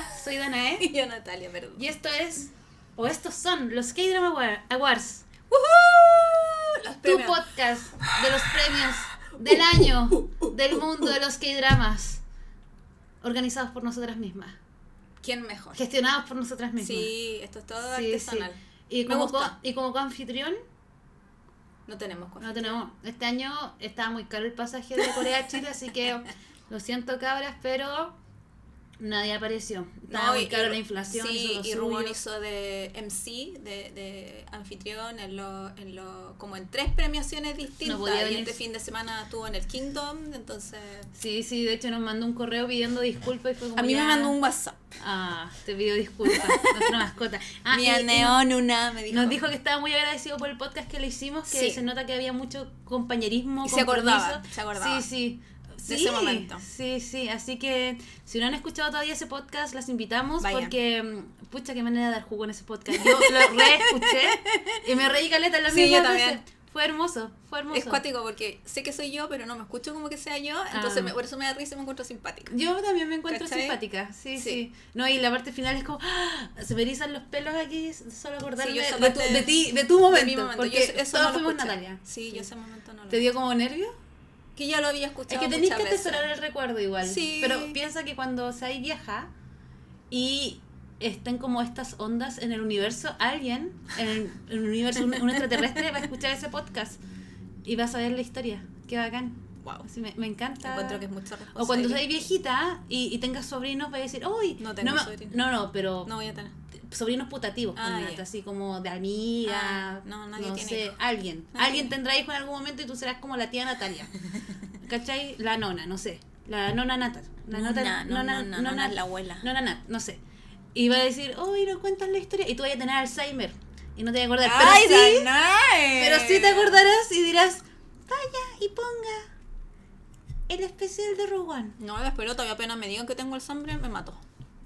Hola, soy Danae. Y yo Natalia, perdón. Y esto es, o estos son, los K-drama Awards. Los tu premios. Podcast de los premios del año, del mundo de los K-dramas. Organizados por nosotras mismas. ¿Quién mejor? Gestionados por nosotras mismas. Sí, esto es todo artesanal. Sí. Y me gusta. Y como co-anfitrión... No tenemos costo. No tenemos. Este año estaba muy caro el pasaje de Corea a Chile, así que lo siento, cabras, pero nadie apareció. Estaba muy caro la inflación. Sí, y Rubón hizo de MC, de anfitrión, como en tres premiaciones distintas. No podía venir. Y este fin de semana estuvo en el Kingdom, entonces... Sí, de hecho nos mandó un correo pidiendo disculpas. Y fue como a mí me mandó un WhatsApp. Ah, te pidió disculpas, nuestra mascota. Ah, mi neón una me dijo. Nos dijo que estaba muy agradecido por el podcast que le hicimos, que sí. Se nota que había mucho compañerismo, se acordaba. Sí, de ese momento. Sí, así que si no han escuchado todavía ese podcast, las invitamos. Vayan. Porque, pucha, qué manera de dar jugo en ese podcast. Yo lo reescuché y me reí caleta en la misma. Sí, yo también. Veces. Fue hermoso. Es cuático porque sé que soy yo, pero no me escucho como que sea yo, entonces por eso me da risa y me encuentro simpática. Yo también me encuentro simpática, sí. No, y la parte final es como, se me erizan los pelos aquí, solo acordarme de tu momento, porque yo, eso todos no fuimos escuché. Natalia. Sí, yo ese momento no lo... ¿Te dio como nervio? Que ya lo había escuchado. Es que tenés que atesorar el recuerdo igual. Sí. Pero piensa que cuando Sai viaja y están como estas ondas en el universo, alguien en el universo, un extraterrestre va a escuchar ese podcast y va a saber la historia. Qué bacán. Wow. Así me encanta. Encuentro que es mucho responsable. O cuando Sai viejita y tengas sobrinos, va a decir, uy, no tengo sobrinos. No, pero... No voy a tener. Sobrinos putativos, así como de amiga, no, nadie no tiene sé, hijo. Alguien tendrá hijo en algún momento y tú serás como la tía Natalia, ¿cachai? La nona, no sé, la nona Nata, la abuela, nona Nat, no sé, y va a decir, uy, no cuentas la historia, y tú vas a tener Alzheimer, y no te vas a acordar, pero sí te acordarás y dirás, vaya y ponga el especial de Ruwan. No, las pelotas, y apenas me digan que tengo Alzheimer, me mato.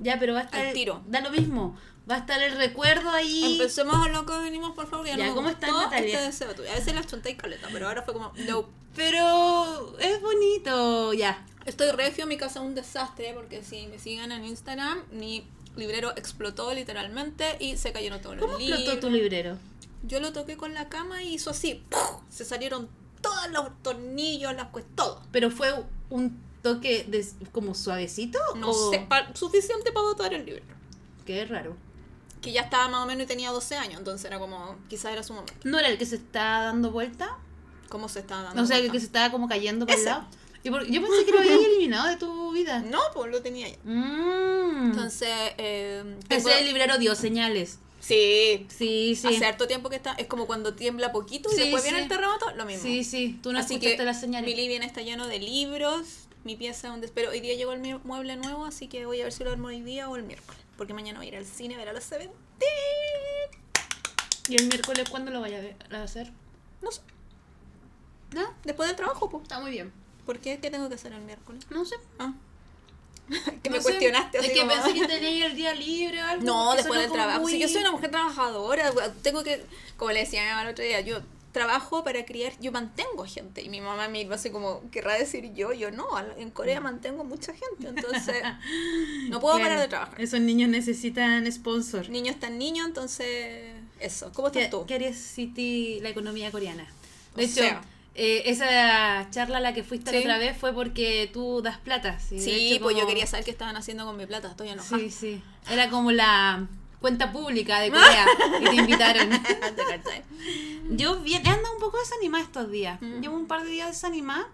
Ya, pero va a estar... Al tiro. Da lo mismo. Va a estar el recuerdo ahí. Empecemos a lo que venimos, por favor. Ya, ¿cómo estás, Natalia? Este deseo tuyo. A veces las chunté y caleta, pero ahora fue como... No. Pero es bonito, ya. Estoy regio, mi casa es un desastre, porque si me siguen en Instagram, mi librero explotó literalmente y se cayeron todos los libros. ¿Cómo explotó tu librero? Yo lo toqué con la cama y hizo así. ¡Puf! Se salieron todos los tornillos, todo. Pero fue un... toque como suavecito, no o... sé, suficiente para botar el libro. Qué raro. Que ya estaba más o menos y tenía 12 años, entonces era como, quizás era su momento. ¿No era el que se está dando vuelta? ¿Cómo se está dando vuelta? O sea, el que se estaba como cayendo para el lado. Y yo pensé que lo habías eliminado de tu vida. No, pues lo tenía ya. Entonces... el librero dio señales. Sí. Hace harto tiempo que está. Es como cuando tiembla poquito y después viene el terremoto, lo mismo. Sí, tú no escuchaste las señales. Mi living está lleno de libros... Mi pieza donde espero. Hoy día llegó el mueble nuevo, así que voy a ver si lo armo hoy día o el miércoles. Porque mañana voy a ir al cine a ver a los 17. ¿Y el miércoles cuándo lo vaya a hacer? No sé. ¿Ah? Después del trabajo, pues. Está muy bien. ¿Por qué? ¿Qué tengo que hacer el miércoles? No sé. Ah. Que no me cuestionaste. Es que como... pensé que tenía el día libre o algo. No, después del trabajo. Muy... Sí, yo soy una mujer trabajadora. Tengo que, como le decía a mi mamá el otro día, yo... Trabajo para criar, yo mantengo gente. Y mi mamá me dice como, ¿querrá decir yo? Yo no, en Corea mantengo mucha gente. Entonces, no puedo parar de trabajar. Esos niños necesitan sponsor. Entonces, eso. ¿Cómo estás tú? ¿Qué harías si la economía coreana? De hecho, esa charla a la que fuiste la otra vez fue porque tú das plata. Sí, de hecho, pues yo quería saber qué estaban haciendo con mi plata. Estoy enojada. Sí. Era como la... cuenta pública de Corea y te invitaron. Yo ando un poco desanimada estos días. Llevo un par de días desanimada.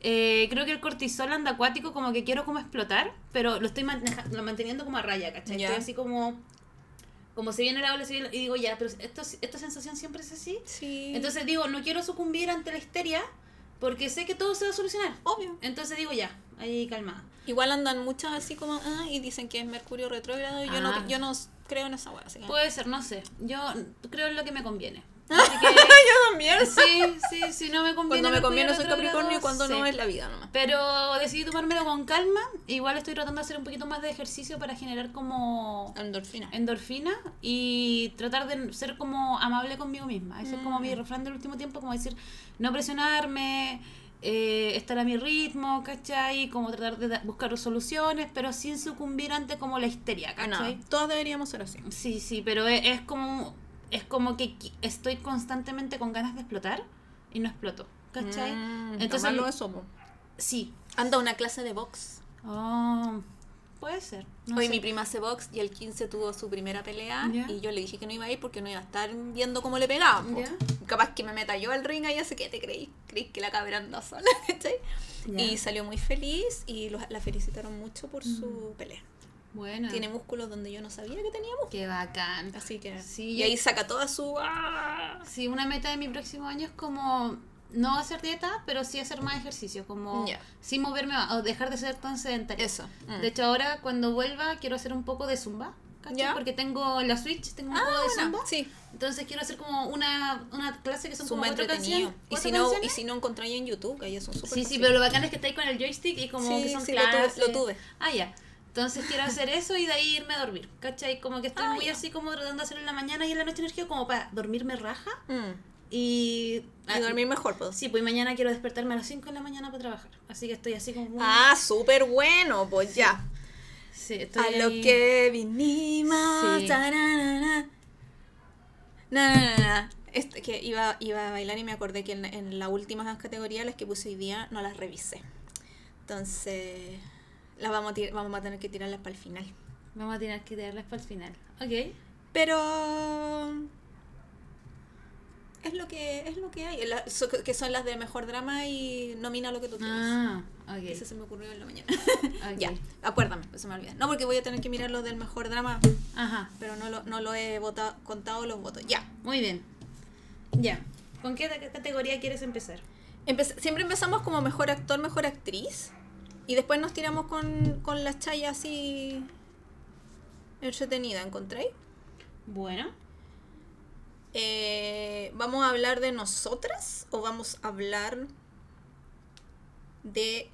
Creo que el cortisol anda acuático, como que quiero como explotar, pero lo estoy manteniendo como a raya, ¿cachai? Yeah. Estoy así como se viene la ola y digo, ya, pero esta sensación siempre es así. Sí. Entonces digo, no quiero sucumbir ante la histeria porque sé que todo se va a solucionar. Obvio. Entonces digo, ya, ahí calmada. Igual andan muchas así como, y dicen que es Mercurio retrógrado y yo no creo en esa hueá, así que... Puede ser, no sé. Yo creo en lo que me conviene. Así que... Yo también. Sí, no me conviene. Cuando me conviene soy Capricornio y cuando no es la vida nomás. Pero decidí tomármelo con calma. Igual estoy tratando de hacer un poquito más de ejercicio para generar como... Endorfina. Y tratar de ser como amable conmigo misma. Ese es como mi refrán del último tiempo, como decir, no presionarme... estar a mi ritmo, ¿cachai? Como tratar de buscar soluciones, pero sin sucumbir ante como la histeria, ¿cachai? No, todos deberíamos ser así. Sí, sí, pero es como que estoy constantemente con ganas de explotar y no exploto, ¿cachai? Entonces lo somos. Sí. Anda una clase de box. Oh, puede ser. No Hoy sé. Mi prima hace box y el 15 tuvo su primera pelea, yeah. Y yo le dije que no iba a ir porque no iba a estar viendo cómo le pegaba. Yeah. Capaz que me meta yo al ring ahí, así que te creí que la cabra anda sola, ¿cachai? Yeah. Y salió muy feliz y la felicitaron mucho por su pelea. Bueno. Tiene músculos donde yo no sabía que tenía músculos. Qué bacán. Así que sí, y ahí saca toda su... Sí, una meta de mi próximo año es como... No hacer dieta, pero sí hacer más ejercicio, como sí moverme más, o dejar de ser tan sedentaria. Eso. De hecho, ahora cuando vuelva quiero hacer un poco de zumba, ¿cachai? Yeah. Porque tengo la Switch, tengo un juego de zumba. Sí. Entonces quiero hacer como una clase que son zumba como 4 canciones. Y si no encontráis en YouTube, que ahí son súper. Sí, fáciles. Sí, pero lo bacán es que estáis con el joystick y como sí, que son clases. Lo tuve. Ah, ya. Yeah. Entonces quiero hacer eso y de ahí irme a dormir, ¿cachai? Como que estoy muy así como tratando de hacerlo en la mañana y en la noche energía como para dormirme raja. Y dormir mejor, pues. Sí, pues mañana quiero despertarme a las 5 de la mañana para trabajar. Así que estoy así como muy... súper bueno, pues sí. Ya. Sí, estoy a ahí. Lo que vinimos. Sí. Que iba a bailar y me acordé que en las últimas categorías, las que puse hoy día, no las revisé. Entonces, las vamos a tener que tirarlas para el final. Vamos a tener que tirarlas para el final. Ok. Pero... Es lo que hay, que son las de mejor drama y nomina lo que tú quieras. Okay. Eso se me ocurrió en la mañana. Okay. Ya, acuérdame, pues se me olvida. No, porque voy a tener que mirar los del mejor drama. Ajá. Pero no lo he contado los votos. Ya. Muy bien. Ya. ¿Con qué categoría quieres empezar? Siempre empezamos como mejor actor, mejor actriz. Y después nos tiramos con las chayas así entretenida, ¿encontréis? Bueno. ¿Vamos a hablar de nosotras o vamos a hablar de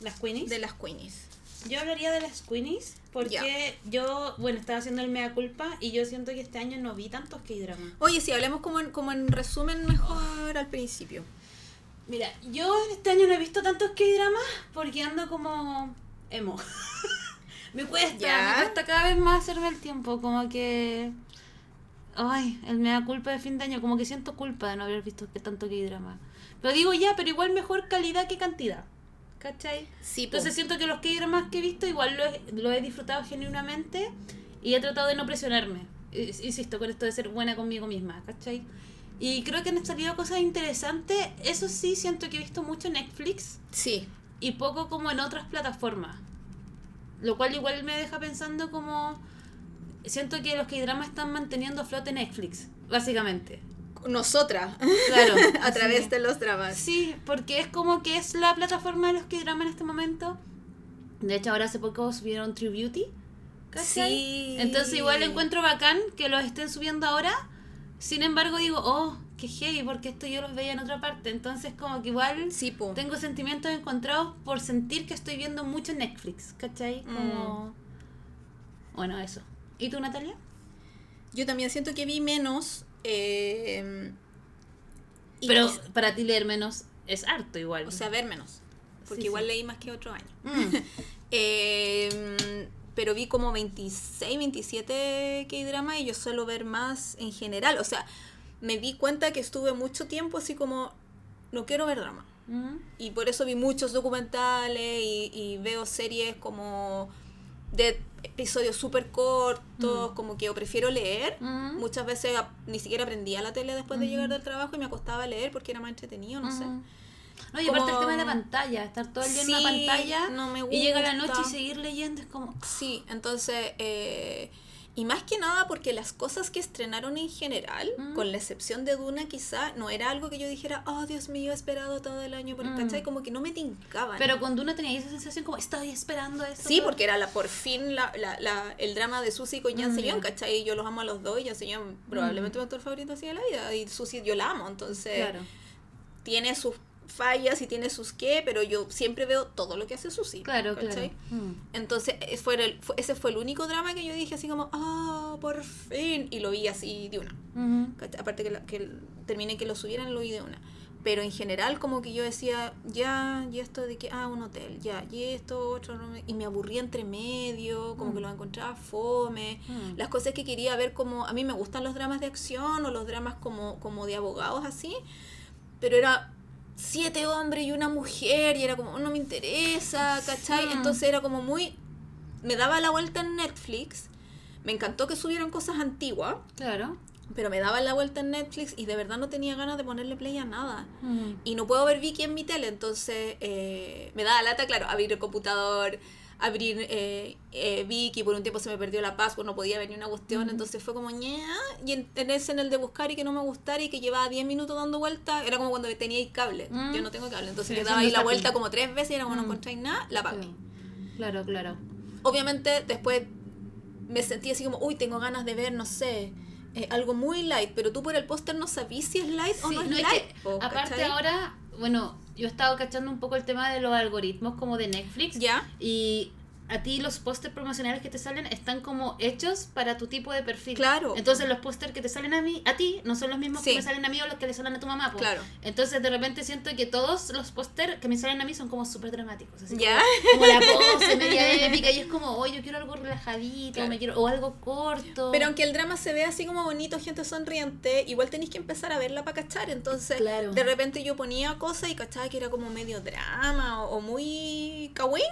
las Queenies? De las Queenies. Yo hablaría de las Queenies porque yo, bueno, estaba haciendo el mea culpa y yo siento que este año no vi tantos K-dramas. Oye, sí, hablemos como en resumen mejor al principio. Mira, yo este año no he visto tantos K-dramas porque ando como emo. Me cuesta cada vez más hacerme el tiempo, como que... Ay, el me da culpa de fin de año. Como que siento culpa de no haber visto tanto K-drama. Lo digo ya, pero igual mejor calidad que cantidad, ¿cachai? Sí, pues. Entonces siento que los K-dramas que he visto igual lo he disfrutado genuinamente. Y he tratado de no presionarme, insisto, con esto de ser buena conmigo misma, ¿cachai? Y creo que han salido cosas interesantes. Eso sí, siento que he visto mucho Netflix. Sí. Y poco como en otras plataformas. Lo cual igual me deja pensando como... Siento que los K-dramas están manteniendo a flote Netflix, básicamente. Nosotras. Claro. A través de los dramas. Sí, porque es como que es la plataforma de los K-dramas en este momento. De hecho, ahora hace poco subieron True Beauty. ¿Cachai? Sí. Entonces igual encuentro bacán que los estén subiendo ahora. Sin embargo, digo, qué heavy, porque esto yo los veía en otra parte. Entonces como que igual tengo sentimientos encontrados por sentir que estoy viendo mucho Netflix. ¿Cachai? Como... Bueno, eso. ¿Y tú, Natalia? Yo también siento que vi menos. Pero para ti leer menos es harto igual. O sea, ver menos. Porque igual leí más que otro año. Pero vi como 26, 27 K-drama y yo suelo ver más en general. O sea, me di cuenta que estuve mucho tiempo así como, no quiero ver drama. Y por eso vi muchos documentales y veo series como... de episodios súper cortos, como que yo prefiero leer. Muchas veces ni siquiera prendía la tele después de llegar del trabajo y me acostaba a leer porque era más entretenido, no sé. No, y como... aparte el tema de la pantalla, estar todo el día en la pantalla no me gusta. Y llega la noche y seguir leyendo es como... Sí, entonces, y más que nada porque las cosas que estrenaron en general, con la excepción de Doona quizá, no era algo que yo dijera, oh Dios mío, he esperado todo el año, pero ¿cachai? Como que no me tincaban. Pero con Doona tenía esa sensación como, estoy esperando esto. Sí, porque era por fin el drama de Suzy con Jan Sion, ¿cachai? Yo los amo a los dos y Jan Sion probablemente mi actor favorito así de la vida, y Suzy yo la amo, entonces tiene sus fallas y tiene sus qué, pero yo siempre veo todo lo que hace Suzy. Claro, ¿cachai? Claro. Entonces ese fue el único drama que yo dije así como, por fin, y lo vi así de una. Aparte que terminé que lo subieran, lo vi de una. Pero en general como que yo decía, ya, y esto de que, ah, un hotel, ya, y esto, otro, y me aburría entre medio, como que lo encontraba fome. Las cosas que quería ver, como, a mí me gustan los dramas de acción o los dramas como de abogados así, pero era 7 hombres y una mujer, y era como, no me interesa, ¿cachai? Entonces era como muy, me daba la vuelta en Netflix, me encantó que subieron cosas antiguas. Claro. Pero me daba la vuelta en Netflix y de verdad no tenía ganas de ponerle play a nada. Y no puedo ver Viki en mi tele, entonces me daba lata, claro, abrir el computador, abrir Viki, por un tiempo se me perdió la password, no podía ver ni una cuestión, entonces fue como ñea, y en el de buscar y que no me gustara y que llevaba 10 minutos dando vueltas, era como cuando tenía el cable, yo no tengo cable, entonces le daba ahí la vuelta como 3 veces y era como no encontráis nada, la apagué. Claro, claro. Obviamente después me sentí así como, uy, tengo ganas de ver, no sé, algo muy light, pero tú por el póster no sabís si es light o no es light. Es que, aparte, ¿cachai? Ahora, bueno, yo he estado cachando un poco el tema de los algoritmos como de Netflix. Ya. Y a ti los pósters promocionales que te salen están como hechos para tu tipo de perfil. Claro. Entonces los pósters que te salen a ti no son los mismos que me salen a mí o los que le salen a tu mamá. Pues. Claro. Entonces de repente siento que todos los pósters que me salen a mí son como súper dramáticos. Así como la pose media épica y es como, oye, yo quiero algo relajadito, me quiero, o algo corto. Pero aunque el drama se vea así como bonito, gente sonriente, igual tenés que empezar a verla para cachar. Entonces de repente yo ponía cosas y cachaba que era como medio drama o muy kawaii.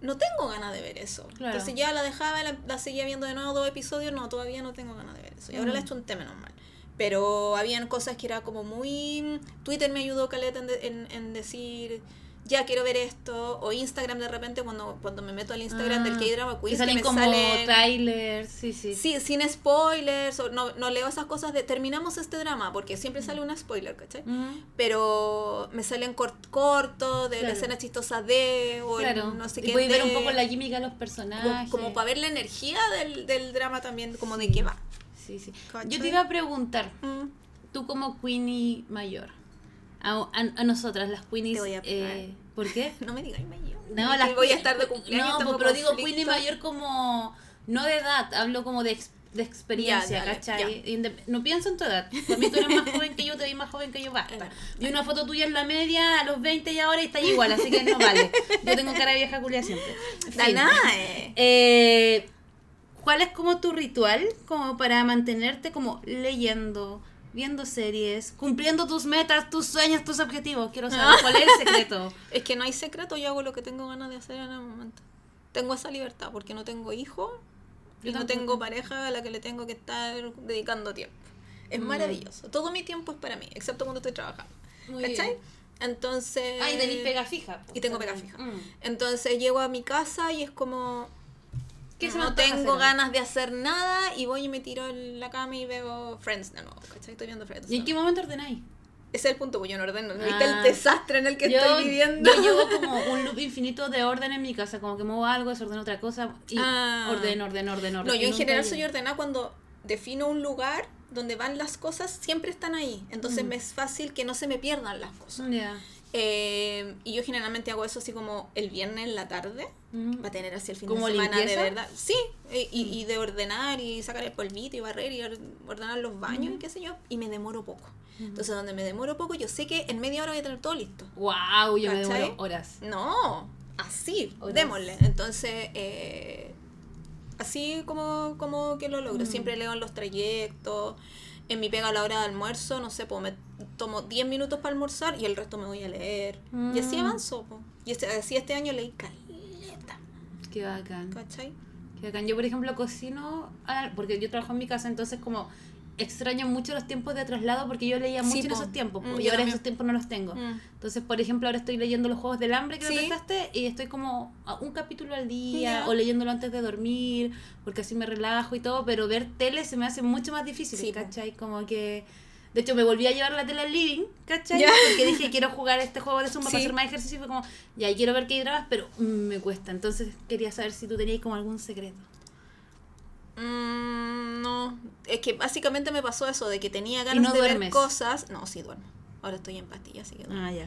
No tengo ganas de ver eso. Entonces ya la dejaba, la seguía viendo de nuevo 2 episodios. No, todavía no tengo ganas de ver eso. Y ahora la he hecho un té, menos mal. Pero habían cosas que era como muy... Twitter me ayudó caleta en decir... ya quiero ver esto, o Instagram de repente cuando me meto al Instagram del K-drama Quiz, que me como salen trailers, sí, sin spoilers, o no leo esas cosas de terminamos este drama, porque siempre sale un spoiler, ¿cachai? Pero me salen cortos, de la escena chistosa de, o el no sé qué, y puedes ver un poco la química de los personajes, como para ver la energía del drama también, como de qué va. ¿Cachai? Yo te iba a preguntar, tú como Queenie mayor, a nosotras las Queenies, ¿por qué? No me digas mayor. No, las voy a estar de cumpleaños. No, pero digo Queenie mayor como no de edad, hablo como de experiencia, ¿cachai? No pienso en tu edad. Para mí tú eres más joven que yo, te vi más joven que yo, basta. Y una foto tuya en la media a los 20 y ahora está igual, así que no vale. Yo tengo cara de vieja culia siempre. ¿Cuál es como tu ritual como para mantenerte como leyendo, viendo series, cumpliendo tus metas, tus sueños, tus objetivos? Quiero saber cuál es el secreto. Es que no hay secreto, yo hago lo que tengo ganas de hacer en el momento. Tengo esa libertad porque no tengo hijo y no tengo pareja a la que le tengo que estar dedicando tiempo. Es maravilloso. Todo mi tiempo es para mí, excepto cuando estoy trabajando. Muy ¿cachai? Bien. Entonces... y tenés pega fija. Pues, y tengo pega fija. Entonces llego a mi casa y es como... no tengo ganas de hacer nada y voy y me tiro en la cama y veo Friends de nuevo, ¿cachai? Estoy viendo Friends. ¿Y en qué momento ordenáis? Ese es el punto, pues yo no ordeno. ¿Viste el desastre en el que estoy viviendo? Yo llevo como un loop infinito de orden en mi casa, como que muevo algo, desordeno otra cosa y ordeno. No, yo en general soy ordenada cuando defino un lugar donde van las cosas, siempre están ahí. Entonces me es fácil que no se me pierdan las cosas. Y yo generalmente hago eso así como el viernes en la tarde para tener así el fin de semana limpieza, de verdad, y de ordenar y sacar el polvito y barrer y ordenar los baños y qué sé yo, y me demoro poco. Entonces donde me demoro poco yo sé que en media hora voy a tener todo listo. Wow, yo me demoro horas. No, así, horas. Démosle. Entonces así como que lo logro. Siempre leo en los trayectos. En mi pega a la hora de almuerzo, no sé, pues me tomo 10 minutos para almorzar y el resto me voy a leer. Y así avanzo, po. Y así este año leí caleta. Qué bacán. ¿Cachai? Qué bacán. Yo, por ejemplo, cocino, porque yo trabajo en mi casa, entonces como extraño mucho los tiempos de traslado porque yo leía mucho en esos tiempos, y ahora esos tiempos no los tengo. Entonces, por ejemplo, ahora estoy leyendo Los Juegos del Hambre que me prestaste y estoy como a un capítulo al día o leyéndolo antes de dormir porque así me relajo y todo, pero ver tele se me hace mucho más difícil, ¿cachai? Como que... De hecho, me volví a llevar la tele al living, ¿cachai? Porque dije, quiero jugar este juego de Zumba para hacer más ejercicio y fue como, ya, quiero ver K-dramas, pero me cuesta. Entonces, quería saber si tú tenías como algún secreto. No, es que básicamente me pasó eso de que tenía ganas de ver cosas. No, sí duermo, ahora estoy en pastillas, así que duermo.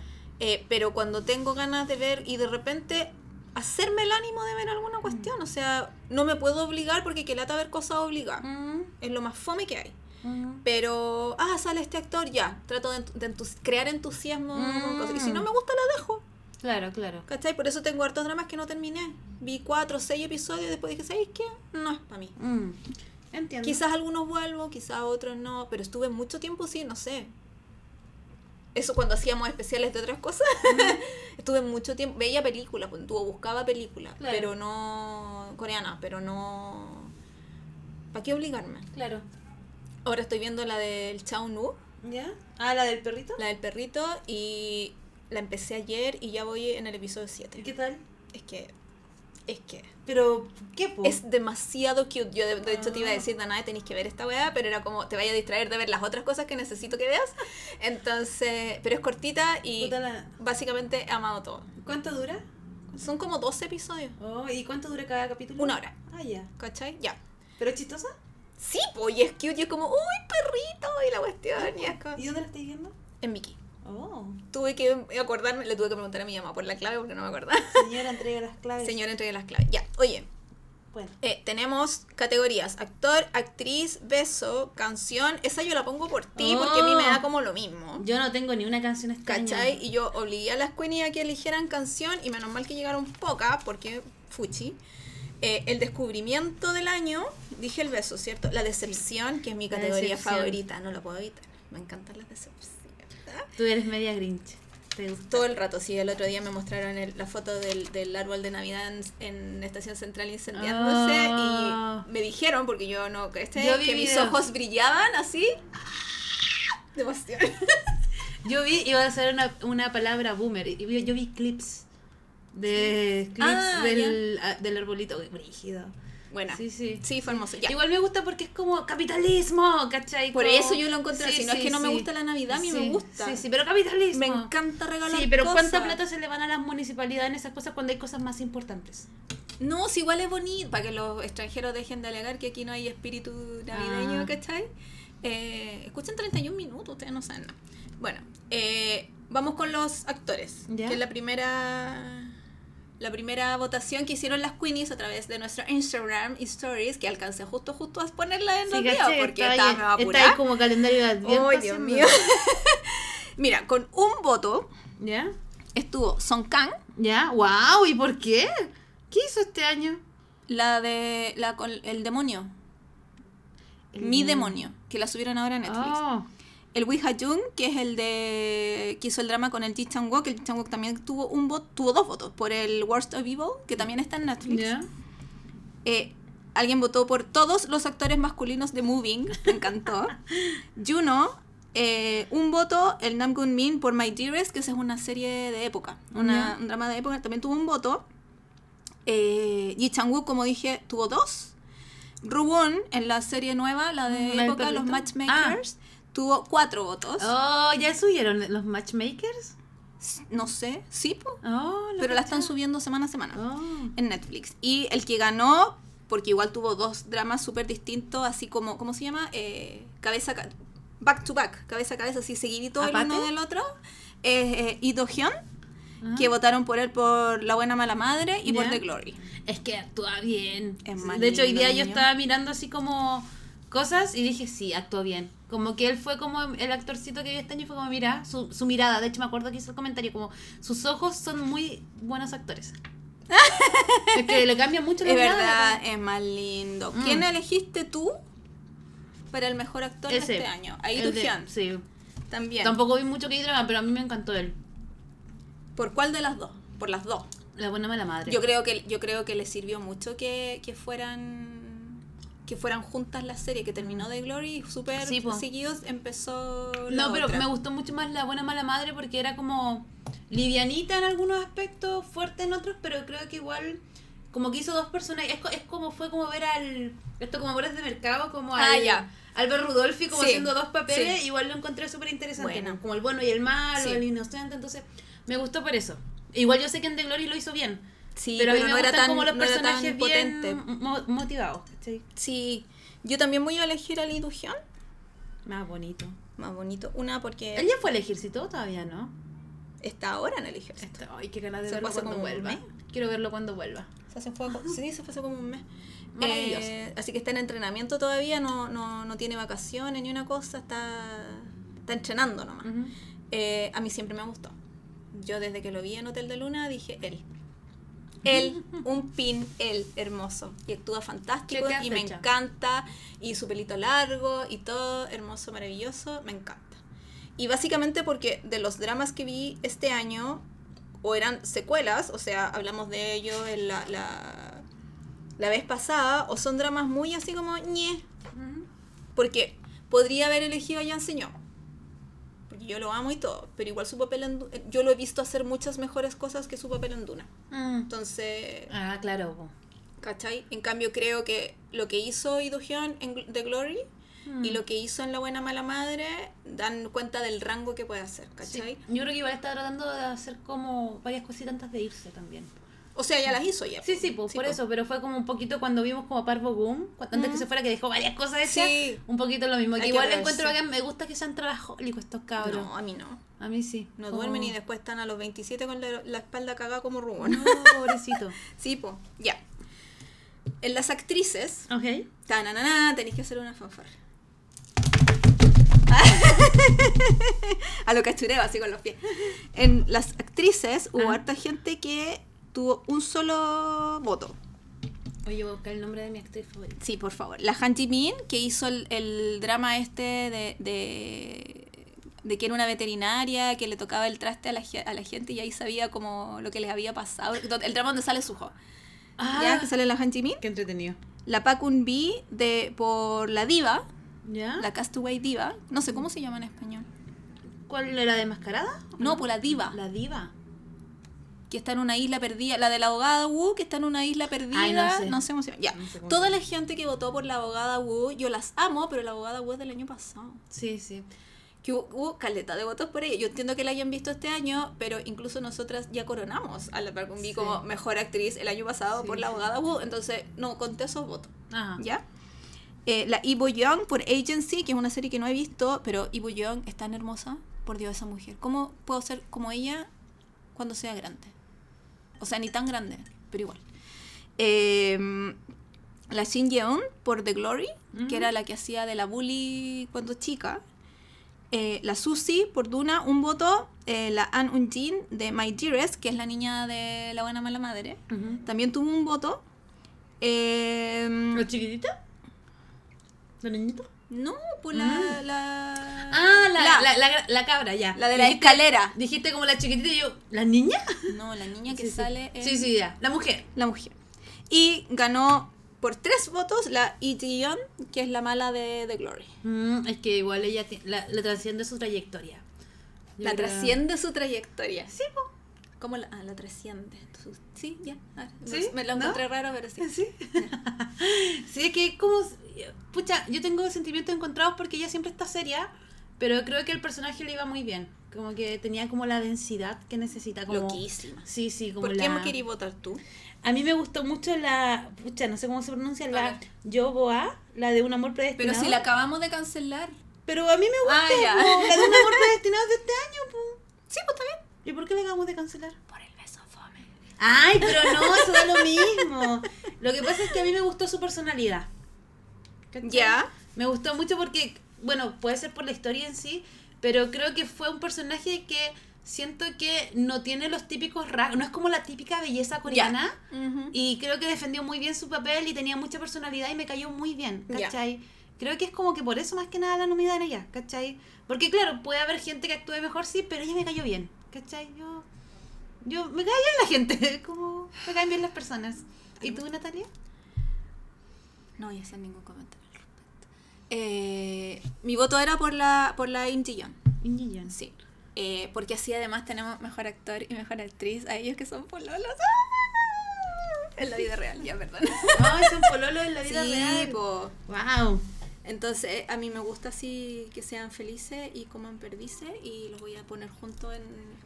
Pero cuando tengo ganas de ver y de repente hacerme el ánimo de ver alguna cuestión, o sea, no me puedo obligar porque que lata ver cosas obligadas, es lo más fome que hay. Pero, sale este actor, ya, trato de crear entusiasmo, cosas, y si no me gusta la dejo. Claro, claro. ¿Cachai? Por eso tengo hartos dramas que no terminé. Vi 4 o 6 episodios y después dije, ¿sabes qué? No es para mí. Entiendo. Quizás algunos vuelvo, quizás otros no, pero estuve mucho tiempo, sí, no sé. Eso cuando hacíamos especiales de otras cosas. Estuve mucho tiempo, veía películas, buscaba películas, claro. Pero no coreana, pero no... ¿Para qué obligarme? Claro. Ahora estoy viendo la del Cha Eun-woo. ¿Ya? Ah, ¿la del perrito? La del perrito, y la empecé ayer y ya voy en el episodio 7. ¿Y qué tal? Es que... Pero, ¿qué po? Es demasiado cute. Yo de hecho te iba a decir, Danae, tenéis que ver esta weá, pero era como, te vaya a distraer de ver las otras cosas que necesito que veas. Entonces, pero es cortita y básicamente he amado todo. ¿Cuánto dura? Son como 12 episodios. Oh, ¿y cuánto dura cada capítulo? 1 hora. Ah, ya. Yeah. ¿Cachai? Ya. Yeah. ¿Pero es chistosa? Sí, po, y es cute, y es como, uy, perrito, y la cuestión. Y es como... ¿Y dónde la estáis viendo? En Viki. Oh. Tuve que acordarme, le tuve que preguntar a mi mamá por la clave porque no me acordaba. Señora, entrega las claves. Señora, entrega las claves. Ya, oye. Bueno. Tenemos categorías: actor, actriz, beso, canción. Esa yo la pongo por ti porque a mí me da como lo mismo. Yo no tengo ni una canción extraña. ¿Cachai? Y yo obligué a las queenies a que eligieran canción y menos mal que llegaron pocas porque fuchi. El descubrimiento del año, dije el beso, ¿cierto? La decepción, que es mi categoría favorita, no la puedo evitar. Me encantan las decepciones. Tú eres media grinch. ¿Te gusta? Todo el rato, sí. El otro día me mostraron la foto del árbol de Navidad en Estación Central incendiándose y me dijeron, porque yo no que mis ojos brillaban así. De emoción. Yo vi, iba a hacer una palabra boomer, y yo vi clips del arbolito brígido. Bueno, sí, fue hermoso. Ya. Igual me gusta porque es como capitalismo, ¿cachai? Por eso yo lo encontré. Si no es que no me gusta la Navidad, a mí me gusta. Sí, pero capitalismo. Me encanta regalar cosas. Sí, pero ¿cuánta plata se le van a las municipalidades en esas cosas cuando hay cosas más importantes? No, si igual es bonito, para que los extranjeros dejen de alegar que aquí no hay espíritu navideño, ¿cachai? Escuchen 31 minutos, ustedes no saben nada. Bueno, vamos con los actores, ¿ya? Que es la primera votación que hicieron las queenies a través de nuestro Instagram Stories, que alcancé justo a ponerla en los días, porque estaba, me va a apurar. Está ahí como calendario de Adviento. ¡Oh, Dios mío! Mira, con un voto estuvo Song Kang. ¿Ya? ¡Wow! ¿Y por qué? ¿Qué hizo este año? El demonio. Mi demonio, que la subieron ahora a Netflix. El Wee Ha-jung, que es el que hizo el drama con el Ji Chang-wook, que el Ji Chang-wook también tuvo 2 votos por el Worst of Evil, que también está en Netflix. Alguien votó por todos los actores masculinos de Moving, me encantó. Juno, 1 voto, el Nam Geun-min por My Dearest, que esa es una serie de época, un drama de época, también tuvo 1 voto. Ji Chang-wook, como dije, tuvo 2. Ruwon, en la serie nueva, la de época, los Matchmakers, tuvo 4 votos. Oh, ¿ya subieron los Matchmakers? No sé, sí, pero la están subiendo semana a semana en Netflix. Y el que ganó, porque igual tuvo 2 dramas súper distintos, así como, ¿cómo se llama? Back to back, cabeza a cabeza, así seguidito el uno del otro. Lee Do-hyun, que votaron por él por La Buena Mala Madre y por The Glory. Es que actúa bien. De hecho, hoy día yo estaba mirando así como cosas y dije, sí, actuó bien. Como que él fue como el actorcito que vi este año, fue como, mira, su mirada. De hecho, me acuerdo que hizo el comentario, como, sus ojos son muy buenos actores. Es que le cambia mucho la mirada. Es verdad, es más lindo. ¿Quién elegiste tú para el mejor actor de este año? Ahí Dujian. Sí. También. Tampoco vi mucho K-drama, pero a mí me encantó él. ¿Por cuál de las dos? Por las dos. La Buena Mala Madre. Yo creo que le sirvió mucho que fueran juntas la serie, que terminó The Glory, súper seguidos, empezó la otra. Me gustó mucho más La Buena Mala Madre porque era como livianita en algunos aspectos, fuerte en otros, pero creo que igual como que hizo 2 personajes, es como fue como ver como horas de mercado, como Albert Rudolfi como haciendo 2 papeles, igual lo encontré súper interesante, bueno, como el bueno y el malo, el inocente, entonces me gustó por eso. Igual yo sé que en The Glory lo hizo bien. Sí, pero a mí me gustan como los personajes bien motivados. Sí, yo también voy a elegir a Lee Do-hyun. Más bonito. Una porque... Él ya fue al ejército, todavía no. Está ahora en el ejército. Ay, qué ganas de verlo cuando vuelva. Quiero verlo cuando vuelva. O sea, se fue, sí, se fue hace como un mes. Maravilloso. Así que está en entrenamiento todavía, no tiene vacaciones ni una cosa, está entrenando nomás. Uh-huh. A mí siempre me gustó. Yo desde que lo vi en Hotel de Luna dije, él, un pin, él, hermoso. Y actúa fantástico y me encanta. Y su pelito largo y todo, hermoso, maravilloso, me encanta. Y básicamente porque de los dramas que vi este año, o eran secuelas, o sea, hablamos de ello en la vez pasada, o son dramas muy así como ñe. Porque podría haber elegido a Jan Sion, porque yo lo amo y todo, pero igual su papel en Doona, yo lo he visto hacer muchas mejores cosas que su papel en Doona. Entonces... Ah, claro. ¿Cachai? En cambio creo que lo que hizo Lee Do-hyun en The Glory y lo que hizo en La Buena Mala Madre dan cuenta del rango que puede hacer, ¿cachai? Sí. Yo creo que igual está tratando de hacer como varias cositas antes de irse también. O sea, ya las hizo ya. Sí, por eso, pero fue como un poquito cuando vimos como Parvo Boom, antes que se fuera, que dejó varias cosas hechas, sí. Un poquito lo mismo. Que igual que encuentro que me gusta que sean trabajólicos estos cabros. No, a mí no. A mí sí. No como... duermen y después están a los 27 con la espalda cagada como Rubo. No, pobrecito. Sí, pues, ya. En las actrices, okay. Tananana, tenéis que hacer una fanfarra. A lo cachureo, así con los pies. En las actrices hubo harta gente que tuvo un solo voto. Oye, voy a buscar el nombre de mi actriz favorita. Sí, por favor. La Han Ji-min, que hizo el drama este de que era una veterinaria, que le tocaba el traste a la gente y ahí sabía como lo que les había pasado. El drama donde sale Suho. Ya, que sale la Han Ji-min. Qué entretenido. La Park Eun-bin por la Diva. ¿Ya? La Castaway Diva. No sé cómo se llama en español. ¿Cuál era, de Mascarada? No, por la Diva. La Diva. Que está en una isla perdida. La de la abogada Woo, que está en una isla perdida. Ay, no sé cómo se llama. Ya. No sé cómo. Toda la gente que votó por la abogada Woo, yo las amo, pero la abogada Woo es del año pasado. Sí, sí. Que hubo caleta de votos por ella. Yo entiendo que la hayan visto este año, pero incluso nosotras ya coronamos a la Park Eun-bi como mejor actriz el año pasado por la abogada Woo. Entonces, no conté esos votos. Ajá. ¿Ya? La Ibo Young por Agency, que es una serie que no he visto, pero Ibo Young es tan hermosa. Por Dios, esa mujer. ¿Cómo puedo ser como ella cuando sea grande? O sea, ni tan grande, pero igual. La Shin Yeon por The Glory, que era la que hacía de la bully cuando chica. La Suzy por Doona, un voto. La An Eun-jin de My Dearest, que es la niña de La Buena Mala Madre, también tuvo un voto. ¿La chiquitita? ¿La niñita? No, pues la cabra, ya. La de la escalera. Dijiste como la chiquitita y yo, ¿la niña? No, la niña que sale. En... Sí, ya. La mujer. Y ganó por 3 votos la Lee Do-hyun, que es la mala de The Glory. Es que igual ella la trasciende su trayectoria. Trasciende su trayectoria. Sí, pues. ¿Cómo la trasciende? Sí, ya. ¿Sí? Me lo encontré raro, pero sí. Sí, sí, es que como... Pucha, yo tengo sentimientos encontrados porque ella siempre está seria, pero creo que el personaje le iba muy bien. Como que tenía como la densidad que necesita. Como, loquísima. Sí, sí. Como ¿por qué me querías votar tú? A mí me gustó mucho la... Pucha, no sé cómo se pronuncia. La Yoboa, la de Un Amor Predestinado. Pero si la acabamos de cancelar. Pero a mí me gusta la de Un Amor Predestinado de este año. Pues. Sí, pues está bien. ¿Y por qué la acabamos de cancelar? Por el beso fome. Ay, pero no, eso da lo mismo. Lo que pasa es que a mí me gustó su personalidad. ¿Ya? Yeah. Me gustó mucho porque, bueno, puede ser por la historia en sí, pero creo que fue un personaje que siento que no tiene los típicos rasgos, no es como la típica belleza coreana, y creo que defendió muy bien su papel y tenía mucha personalidad y me cayó muy bien, ¿cachai? Yeah. Creo que es como que por eso más que nada la nominaron ella, ¿cachai? Porque claro, puede haber gente que actúe mejor, sí, pero ella me cayó bien, ¿cachai? Yo me cae bien la gente, como me caen bien las personas. ¿Y tú, Natalia? No voy a hacer ningún comentario al respecto. Mi voto era por la Im Ji-yeon. Im Ji-yeon. Sí. Porque así además tenemos mejor actor y mejor actriz a ellos que son pololos. ¡Ah! En la vida real, ya, perdón. No, son pololos en la vida real. Po. Wow. Entonces, a mí me gusta así que sean felices y coman perdices y los voy a poner juntos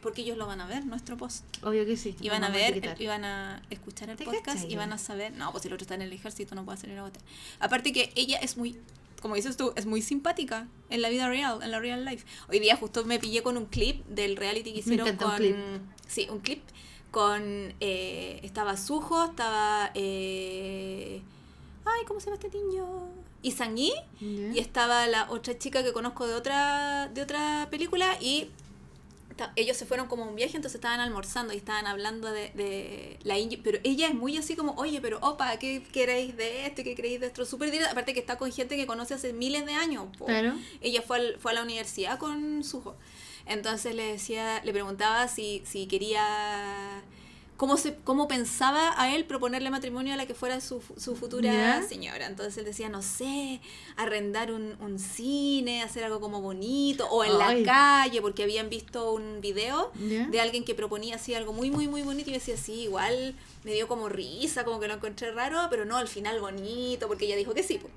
porque ellos lo van a ver, nuestro post. Obvio que sí. Y van a ver, y van a escuchar el podcast y van a saber, no, pues si el otro está en el ejército no puede salir a votar. Aparte que ella es muy, como dices tú, es muy simpática en la vida real, en la real life. Hoy día justo me pillé con un clip del reality que hicieron con... Sí, un clip con estaba Suho, estaba ay, ¿cómo se llama este niño? Isangyi, yeah. Y estaba la otra chica que conozco de otra película, y ellos se fueron como a un viaje, entonces estaban almorzando y estaban hablando de la Inji, pero ella es muy así como, oye, pero opa, ¿qué queréis de esto? ¿Qué creéis de esto? Súper directa, aparte que está con gente que conoce hace miles de años, claro. Ella fue a la universidad con Suho, entonces le preguntaba si quería, cómo pensaba a él proponerle matrimonio a la que fuera su futura señora. Entonces él decía, no sé, arrendar un cine, hacer algo como bonito, o en la calle, porque habían visto un video de alguien que proponía así algo muy, muy, muy bonito, y yo decía, sí, igual me dio como risa, como que lo encontré raro, pero no, al final bonito, porque ella dijo que sí, pues.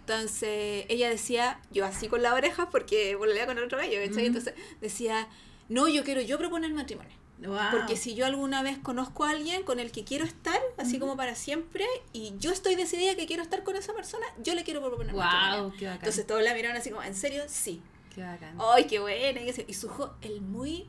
Entonces ella decía, yo así con la oreja, porque volvía con el otro gallo, ¿cachai? Entonces decía, no, yo quiero proponer matrimonio. Wow. Porque si yo alguna vez conozco a alguien con el que quiero estar, así como para siempre, y yo estoy decidida que quiero estar con esa persona, yo le quiero proponer matrimonio. Qué bacán. Entonces todos la miraron así como, ¿en serio? Sí. Qué bacán. ¡Ay, qué buena! Y Suho, el muy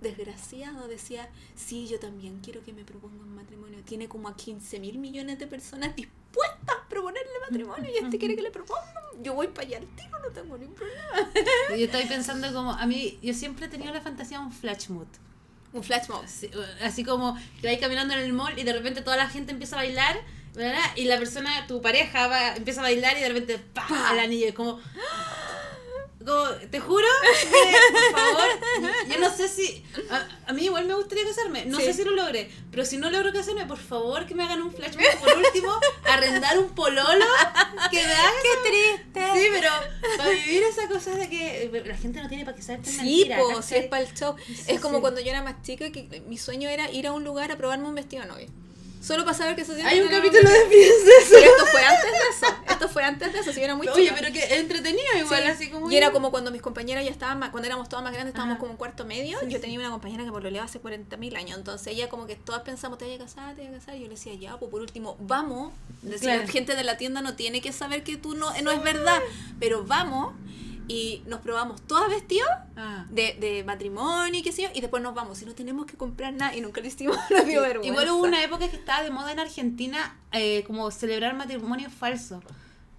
desgraciado, decía, sí, yo también quiero que me propongan matrimonio. Tiene como a 15.000 millones de personas dispuestas a proponerle matrimonio, y este quiere que le propongan. Yo voy para allá al tiro, no tengo ningún problema. Yo estoy pensando como, a mí, yo siempre he tenido la fantasía de un flash mood. Un flash mob. Así como que vais caminando en el mall y de repente toda la gente empieza a bailar, ¿verdad? Y la persona, tu pareja, empieza a bailar y de repente ¡pah! El anillo es como te juro que, por favor, yo no sé si a mí igual me gustaría casarme, no sé si lo logré, pero si no logro casarme, por favor que me hagan un flash mob, por último arrendar un pololo, que me hagan qué triste, sí, pero para vivir esa cosa de que la gente no tiene para que saber tan mentira, po, si es para el show, sí, es como cuando yo era más chica, que mi sueño era ir a un lugar a probarme un vestido novio. Solo para saber que se siente. Hay un capítulo de princesas. Pero esto fue antes de eso. Si era muy chido. Oye, pero que entretenido igual, así como. Y era como cuando mis compañeras ya estaban más, cuando éramos todas más grandes, estábamos como en cuarto medio. Sí, yo tenía una compañera que pololeaba hace 40.000 años. Entonces ella como que todas pensamos, te voy a casar. Y yo le decía, ya, pues por último, vamos. Decía, claro. Gente de la tienda no tiene que saber que tú no es verdad. Pero vamos. Y nos probamos todas vestidos de matrimonio y qué sé yo, y después nos vamos, y no tenemos que comprar nada, y nunca lo hicimos, no dio vergüenza. Igual hubo una época que estaba de moda en Argentina, como celebrar matrimonios falsos.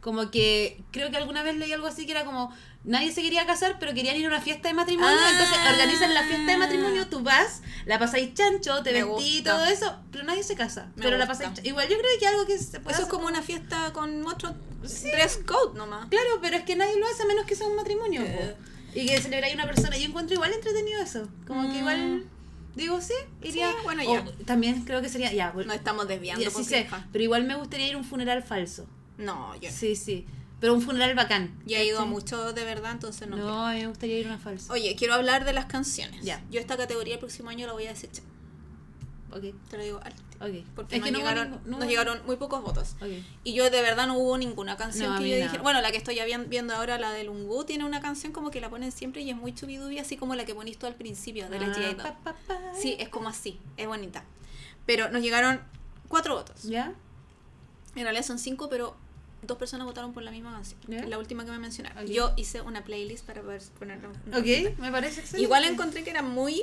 Como que, creo que alguna vez leí algo así que era como, nadie se quería casar, pero querían ir a una fiesta de matrimonio, entonces organizan la fiesta de matrimonio, tú vas, la pasáis chancho, te vestís, todo eso, pero nadie se casa, pero la pasáis chancho. Igual yo creo que algo que se puede eso hacer, es como una fiesta con otro dress code nomás. Claro, pero es que nadie lo hace menos que sea un matrimonio. Y que celebráis una persona, yo encuentro igual entretenido eso, como que igual... Digo, sí, iría. Sí, bueno, ya. También creo que sería, ya. Nos estamos desviando. Ya, sí sé, pero igual me gustaría ir a un funeral falso. No, yo no. Sí, pero un funeral bacán. Ya he ido a muchos de verdad, entonces no. No, me gustaría ir a una falsa. Oye, quiero hablar de las canciones. Ya. Yo esta categoría el próximo año la voy a desechar. Ok. Te lo digo alto. Okay. Porque es nos llegaron muy pocos votos. Okay. Y yo de verdad no hubo ninguna canción que yo dijera. Bueno, la que estoy ya viendo ahora, la de Lungu, tiene una canción como que la ponen siempre y es muy chubidubia, así como la que ponís tú al principio de la G-Idol. Sí, es como así, es bonita. Pero nos llegaron 4 votos. ¿Ya? En realidad son 5, pero 2 personas votaron por la misma canción, la última que me mencionaron. Okay. Yo hice una playlist para poder ponerla. Ok, me parece excelente. Igual encontré que era muy,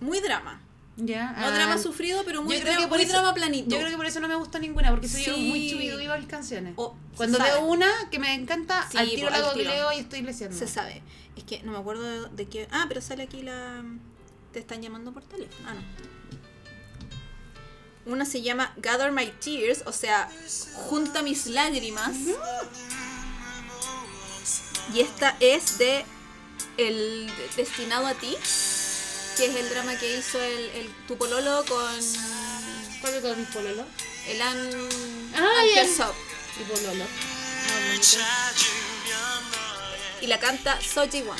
muy drama. No drama sufrido, pero muy drama planito. Yo creo que por eso no me gustó ninguna, porque soy muy chubidubiva las canciones. Cuando veo una que me encanta, al tiro la googleo y estoy leyendo. Se sabe. Es que no me acuerdo de qué. Ah, pero sale aquí la. Te están llamando por teléfono. Ah, no. Una se llama Gather My Tears, o sea, junta mis lágrimas. Y esta es de El Destinado a Ti, que es el drama que hizo tu pololo con... ¿Cuál es el pololo? El An... Ah, ya. Y pololo. Y la canta So-ji-won.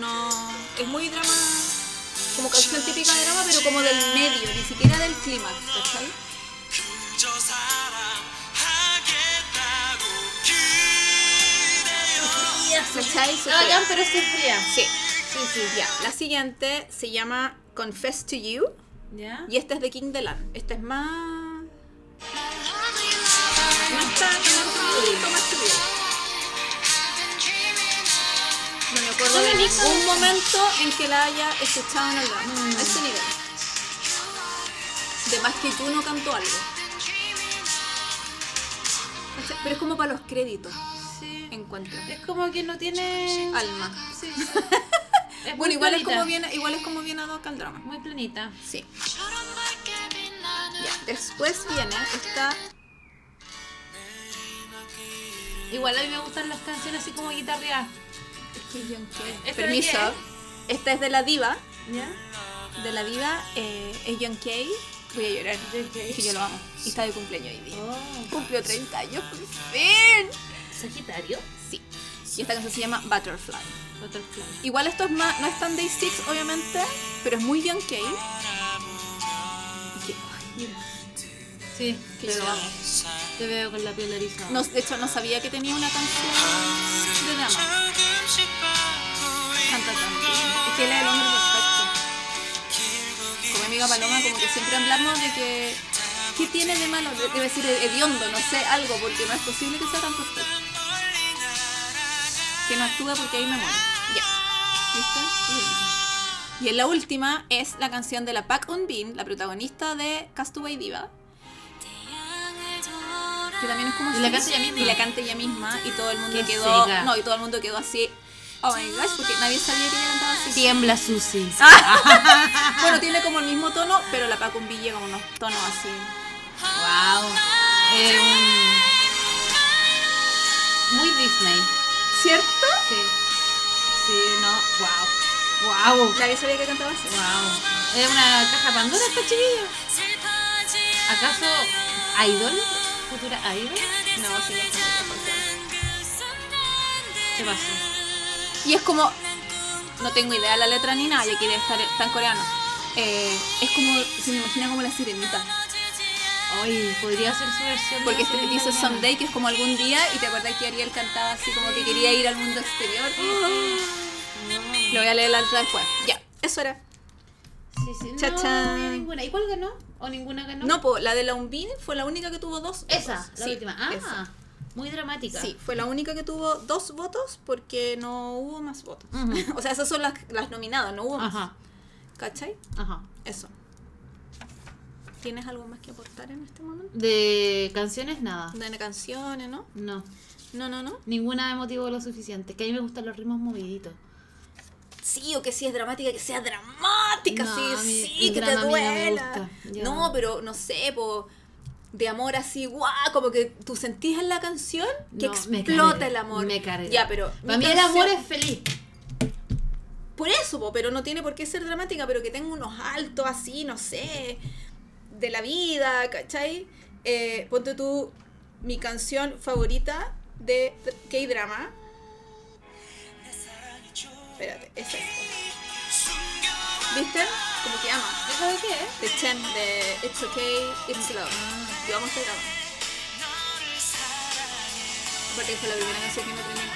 No... Es muy drama... Como canción típica de drama, pero como del medio, ni siquiera del clímax, ¿sabes? Fría, pero sí fría. Sí, ya. La siguiente se llama Confess to You. ¿Ya? Y esta es de King the Land. Esta es más... No me acuerdo de ningún momento en que la haya escuchado en el drama, a ese nivel. De más que yo no canto algo. Pero es como para los créditos. Sí. Encuentro. Es como que no tiene alma. Sí. Bueno, igual es como bien, igual es como viene a dos al drama. Muy planita. Sí. Ya, después viene esta. Igual a mí me gustan las canciones así como guitarreadas. Es que yo en permiso. Esta es de la diva. ¿Ya? De la diva, es John Kay. Voy a llorar. Sí, yo lo amo. Y está de cumpleaños hoy día. Oh, cumplió 30 años, por fin. ¿Sagitario? Sí. Y esta canción se llama Butterfly. Butterfly. Igual esto es más, no es tan Day 6, obviamente, pero es muy Jan Sion. Sí, que pero yo amo. Te veo con la piel erizada. No, de hecho, no sabía que tenía una canción de drama. Canta tanto. Es que él es el hombre perfecto. Con mi amiga Paloma, como que siempre hablamos de que... ¿Qué tiene de malo? Debe decir hediondo, no sé, algo, porque no es posible que sea tan perfecto. Que no actúa porque ahí me muero. Ya. ¿Listo? Sí. Y en la última es la canción de la Park Eun-bin, la protagonista de Castaway Diva. Que también es como si la canta ella misma y todo el mundo quedó seca. No, y todo el mundo quedó así. Oh my gosh, porque nadie sabía que ella cantaba así. Tiembla Suzy. Bueno, tiene como el mismo tono, pero la Park Eun-bin llega con unos tonos así. Wow. Muy Disney. ¿Cierto? Sí. Sí, no. Wow. Wow. Nadie sabía que cantaba así. Wow. Es una caja Pandora esta chiquilla. ¿Acaso idol? ¿Futura idol? No, sí, ya está muy... ¿Qué pasa? Y es como... No tengo idea de la letra ni nada, ya que debe estar tan coreano. Es como... Se me imagina como la sirenita. Ay, podría ser su versión. Porque este te hizo Someday, que es como algún día, y te acuerdas que Ariel cantaba así como que quería ir al mundo exterior. No. Lo voy a leer la otra después. Ya, eso era. Sí, sí. Cha -cha. No, ninguna. ¿Y cuál ganó? ¿O ninguna ganó? No, po, la de la Eun-bin fue la única que tuvo dos votos. Esa, la última. Ah, esa. Muy dramática. Sí, fue la única que tuvo dos votos porque no hubo más votos. O sea, esas son las nominadas, no hubo más. Ajá. ¿Cachai? Ajá. Eso. ¿Tienes algo más que aportar en este momento? De canciones, nada. De canciones, ¿no? No. No, no, no. Ninguna me motivó lo suficiente. Que a mí me gustan los ritmos moviditos. Sí, o que si es dramática, que sea dramática. No, sí, mí, sí, que te duela. No, pero no sé, po, de amor así, guau, como que tú sentís en la canción que no, explota cargué, el amor. Me cargué. Ya, pero... Para mí el amor es feliz. Por eso, po, pero no tiene por qué ser dramática, pero que tenga unos altos así, no sé... de la vida, ¿cachai? Ponte tú, mi canción favorita de K-drama. Espérate, es esta. ¿Viste? Como que ama. ¿No sabes qué es? De Chen, de It's Okay, It's Love. Yo amo este drama. Porque fue la primera canción que me aprendí en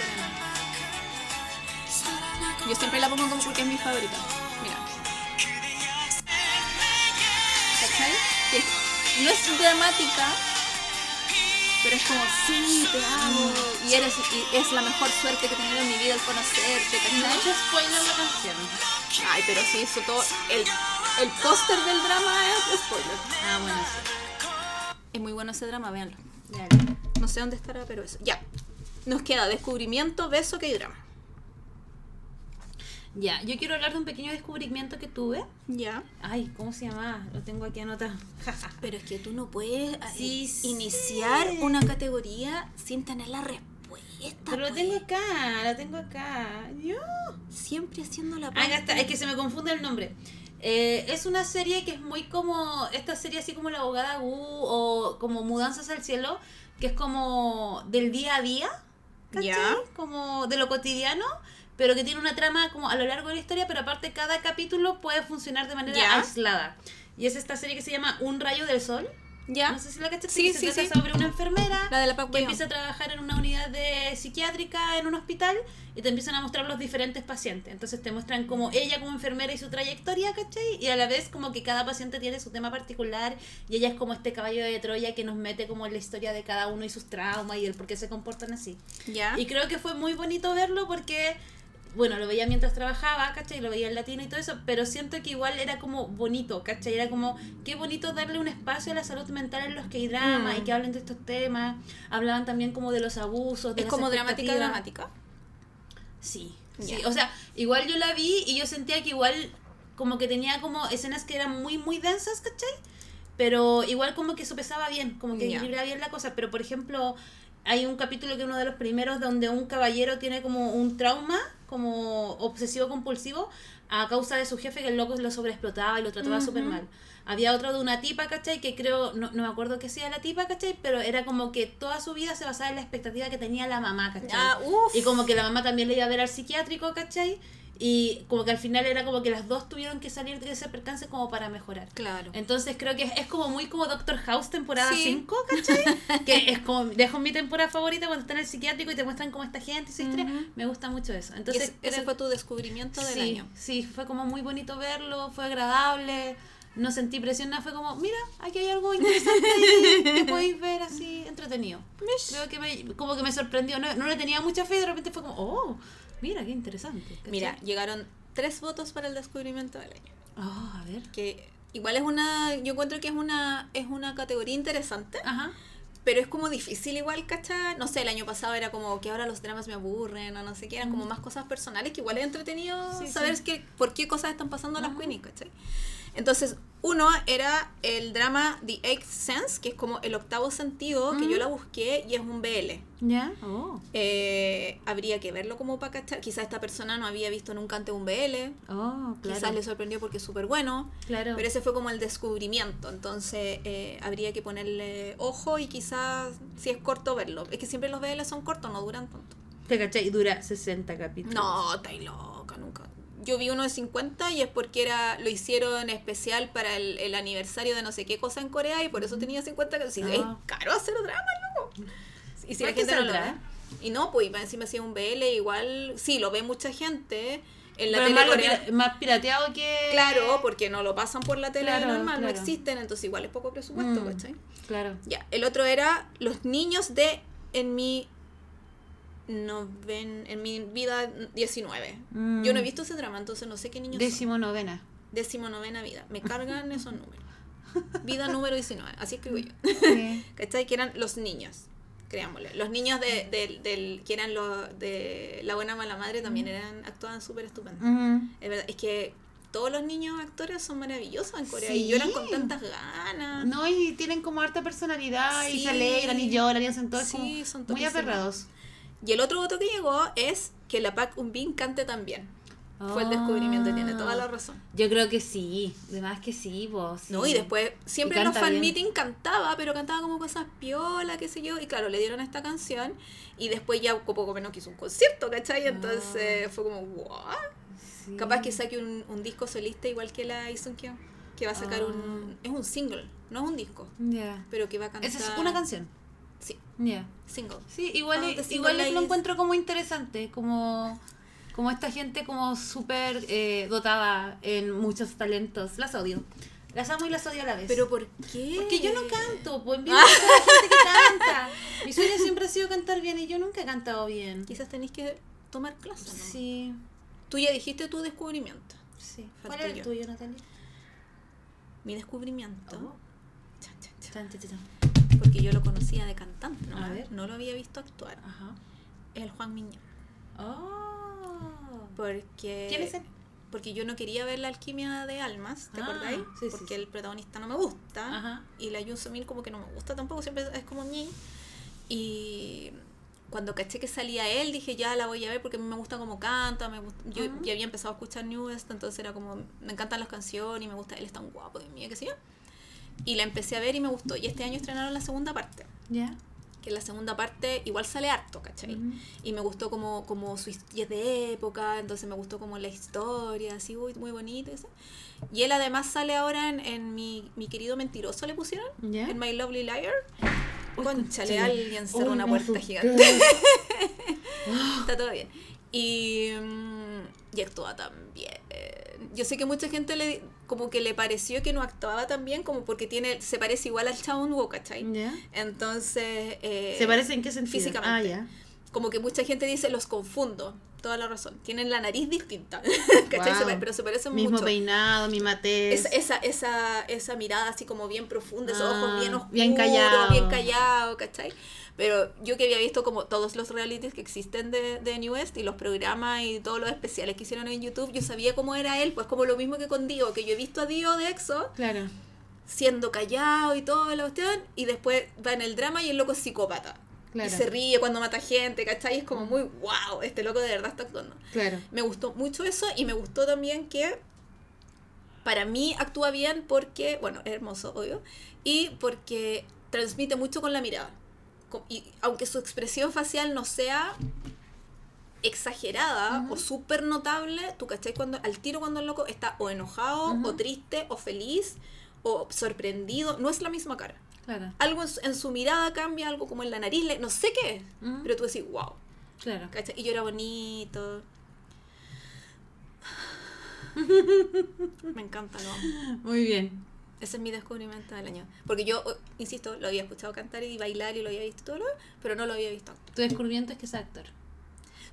coreano. Yo siempre la pongo como porque es mi favorita. Mira. ¿Cachai? No es dramática, pero es como, sí, te amo, y eres, y es la mejor suerte que he tenido en mi vida al conocerte. Mucho spoiler la canción. Ay, pero sí, eso todo, el póster del drama es spoiler. Ah, bueno, sí. Es muy bueno ese drama, véanlo. Véanlo. No sé dónde estará, pero eso. Ya, nos queda descubrimiento, beso, que hay drama. Ya, yo quiero hablar de un pequeño descubrimiento que tuve. Ya. Ay, ¿cómo se llama? Lo tengo aquí anotado. Pero es que tú no puedes iniciar una categoría sin tener la respuesta. Pero lo tengo acá, lo tengo acá. Yo siempre haciendo la pasta. Ah, está, es que se me confunde el nombre. Es una serie que es muy como... Esta serie así como La Abogada Wu o como Mudanzas al Cielo, que es como del día a día, ¿cachai? Ya. Como de lo cotidiano, pero que tiene una trama como a lo largo de la historia, pero aparte cada capítulo puede funcionar de manera aislada. Y es esta serie que se llama Un Rayo del Sol. No sé si la cachaste. Sí, sí, se trata sobre una enfermera que empieza a trabajar en una unidad de psiquiátrica en un hospital y te empiezan a mostrar los diferentes pacientes. Entonces te muestran como ella como enfermera y su trayectoria, ¿cachai? Y a la vez como que cada paciente tiene su tema particular y ella es como este caballo de Troya que nos mete como en la historia de cada uno y sus traumas y el por qué se comportan así. Y creo que fue muy bonito verlo porque... bueno, lo veía mientras trabajaba, ¿cachai? Lo veía en latino y todo eso, pero siento que igual era como bonito, ¿cachai? Era como, qué bonito darle un espacio a la salud mental en los K-dramas y que hablen de estos temas. Hablaban también como de los abusos, de... ¿Es como dramática? Sí, yeah. Sí, o sea, igual yo la vi y yo sentía que igual como que tenía como escenas que eran muy, muy densas, ¿cachai? Pero igual como que sopesaba bien, como que equilibraba bien la cosa. Pero, por ejemplo, hay un capítulo que es uno de los primeros donde un caballero tiene como un trauma, como obsesivo-compulsivo, a causa de su jefe, que el loco lo sobreexplotaba y lo trataba súper mal. Había otro de una tipa, ¿cachai? Que creo, no me acuerdo qué sea la tipa, ¿cachai? Pero era como que toda su vida se basaba en la expectativa que tenía la mamá, ¿cachai? Y como que la mamá también le iba a ver al psiquiátrico, ¿cachai? Y como que al final era como que las dos tuvieron que salir de ese percance como para mejorar. Claro. Entonces creo que es como muy como Doctor House temporada 5, ¿cachai? Que es como, dejo mi temporada favorita cuando está en el psiquiátrico y te muestran como esta gente y su historia. Me gusta mucho eso. Entonces ese fue tu descubrimiento del año. Sí, fue como muy bonito verlo, fue agradable, no sentí presión, nada, fue como, mira, aquí hay algo interesante que podéis ver así, entretenido. Creo que como que me sorprendió, no le tenía mucha fe y de repente fue como, oh... Mira, qué interesante. ¿Cachai? Mira, llegaron 3 votos para el descubrimiento del año. Oh, a ver. Que igual es una... Yo encuentro que es una categoría interesante. Ajá. Pero es como difícil igual, ¿cachai? No sé, el año pasado era como que ahora los dramas me aburren o no sé qué. Eran como más cosas personales que igual es entretenido saber que, por qué cosas están pasando las queenies, ¿cachai? Entonces, uno era el drama The Eighth Sense, que es como el octavo sentido, que yo la busqué y es un BL. ¿Ya? Oh. Habría que verlo como para cachar. Quizás esta persona no había visto nunca antes un BL. Oh, claro. Quizás le sorprendió porque es súper bueno. Claro. Pero ese fue como el descubrimiento. Entonces, habría que ponerle ojo y quizás, si es corto, verlo. Es que siempre los BL son cortos, no duran tanto. ¿Te cachai? Dura 60 capítulos. No, estáis loca, nunca. Yo vi uno de 50 y es porque lo hicieron especial para el aniversario de no sé qué cosa en Corea y por eso tenía 50. Si es caro hacer drama, loco. Y si la gente no lo ve. Y no, pues encima hacía un BL, igual sí, lo ve mucha gente en la tele coreana. Más pirateado que... Claro, porque no lo pasan por la tele normal, no existen, entonces igual es poco presupuesto, ¿cachai? Claro. Ya, el otro era Los niños de En mi vida 19. Yo no he visto ese drama, entonces no sé qué niños son. 19ª. 19ª vida. Me cargan esos números. Vida número 19. Así escribo yo. Okay. ¿Cachai? Que eran los niños. Creámosle. Los niños que eran los de La Buena Mala Madre también actuaban súper estupendos. Es verdad. Es que todos los niños actores son maravillosos en Corea y lloran con tantas ganas. No, y tienen como harta personalidad y se alegran y lloran y hacen todo. Sí, son muy aferrados. Y el otro voto que llegó es que la Park Eun-bin cante también. Fue el descubrimiento, tiene toda la razón. Yo creo que sí, además que sí, vos. Sí. No, y después, siempre en los fan meeting cantaba, pero cantaba como cosas piola, qué sé yo. Y claro, le dieron esta canción y después ya poco menos quiso un concierto, ¿cachai? Entonces fue como, ¿what? Sí. Capaz que saque un disco solista igual que la Lee Seung-kyung, que va a sacar es un single, no es un disco. Yeah. Pero que va a cantar. Esa es una canción. Sí, single. Sí, igual lo encuentro como interesante, como esta gente como súper dotada en muchos talentos. Las odio. Las amo y las odio a la vez. ¿Pero por qué? Porque yo no canto, pues en vivo gente que canta. Mi sueño siempre ha sido cantar bien y yo nunca he cantado bien. Quizás tenéis que tomar clases, ¿no? Sí. Tú ya dijiste tu descubrimiento. Sí. ¿Cuál era el tuyo, Natalia? Mi descubrimiento. Chan, chan, chan, chan. Porque yo lo conocía de cantante, ¿no? A ver. No lo había visto actuar. Ajá. El Juan Miñón. Oh. Porque... ¿Quién es él? Porque yo no quería ver La alquimia de almas, ¿te acordáis? Sí, porque el protagonista no me gusta. Ajá. Y la Yoon Soo-min como que no me gusta tampoco, siempre es como ñi. Y cuando caché que salía él, dije, ya la voy a ver porque a mí me gusta cómo canta, yo ya había empezado a escuchar Newest, entonces era como, me encantan las canciones y me gusta, él es tan guapo de mí, qué sé yo. Y la empecé a ver y me gustó. Y este año estrenaron la segunda parte. Ya. Yeah. Que la segunda parte igual sale harto, ¿cachai? Y me gustó como su historia de época, entonces me gustó como la historia, así muy bonita. Y él además sale ahora en mi querido mentiroso, le pusieron, en My Lovely Liar. Conchale, alguien cerró una puerta gigante. Está todo bien. Y actúa también. Yo sé que mucha gente como que le pareció que no actuaba tan bien, como porque se parece igual al Cha Eun-woo, ¿cachai? Yeah. Entonces... ¿Se parece en qué sentido? Físicamente. Como que mucha gente dice, los confundo. toda la razón. Tienen la nariz distinta, ¿cachai? Wow. Pero se parecen mucho. Mismo peinado, misma tez. Esa mirada así como bien profunda, esos ojos bien oscuros, bien callado, ¿cachai? Pero yo que había visto como todos los realities que existen de New West y los programas y todos los especiales que hicieron en YouTube, yo sabía cómo era él, pues como lo mismo que con Dio, que yo he visto a Dio de EXO. Claro. Siendo callado y toda la cuestión, y después va en el drama y el loco es psicópata. Claro. Y se ríe cuando mata gente, ¿cachai? Es como muy, wow, este loco de verdad está actuando. Claro. Me gustó mucho eso y me gustó también que para mí actúa bien porque, bueno, es hermoso, obvio, y porque transmite mucho con la mirada. Y aunque su expresión facial no sea exagerada o súper notable, tú, ¿cachai? Al tiro cuando el loco está o enojado, o triste, o feliz, o sorprendido, no es la misma cara. Claro. Algo en su mirada cambia, algo como en la nariz, no sé qué es, pero tú decís, wow. Claro. ¿Cachai? Y yo era bonito. Me encanta, ¿no? Muy bien. Ese es mi descubrimiento del año. Porque yo, insisto, lo había escuchado cantar y bailar y lo había visto todo, pero no lo había visto actuar. ¿Tu descubrimiento es que es actor?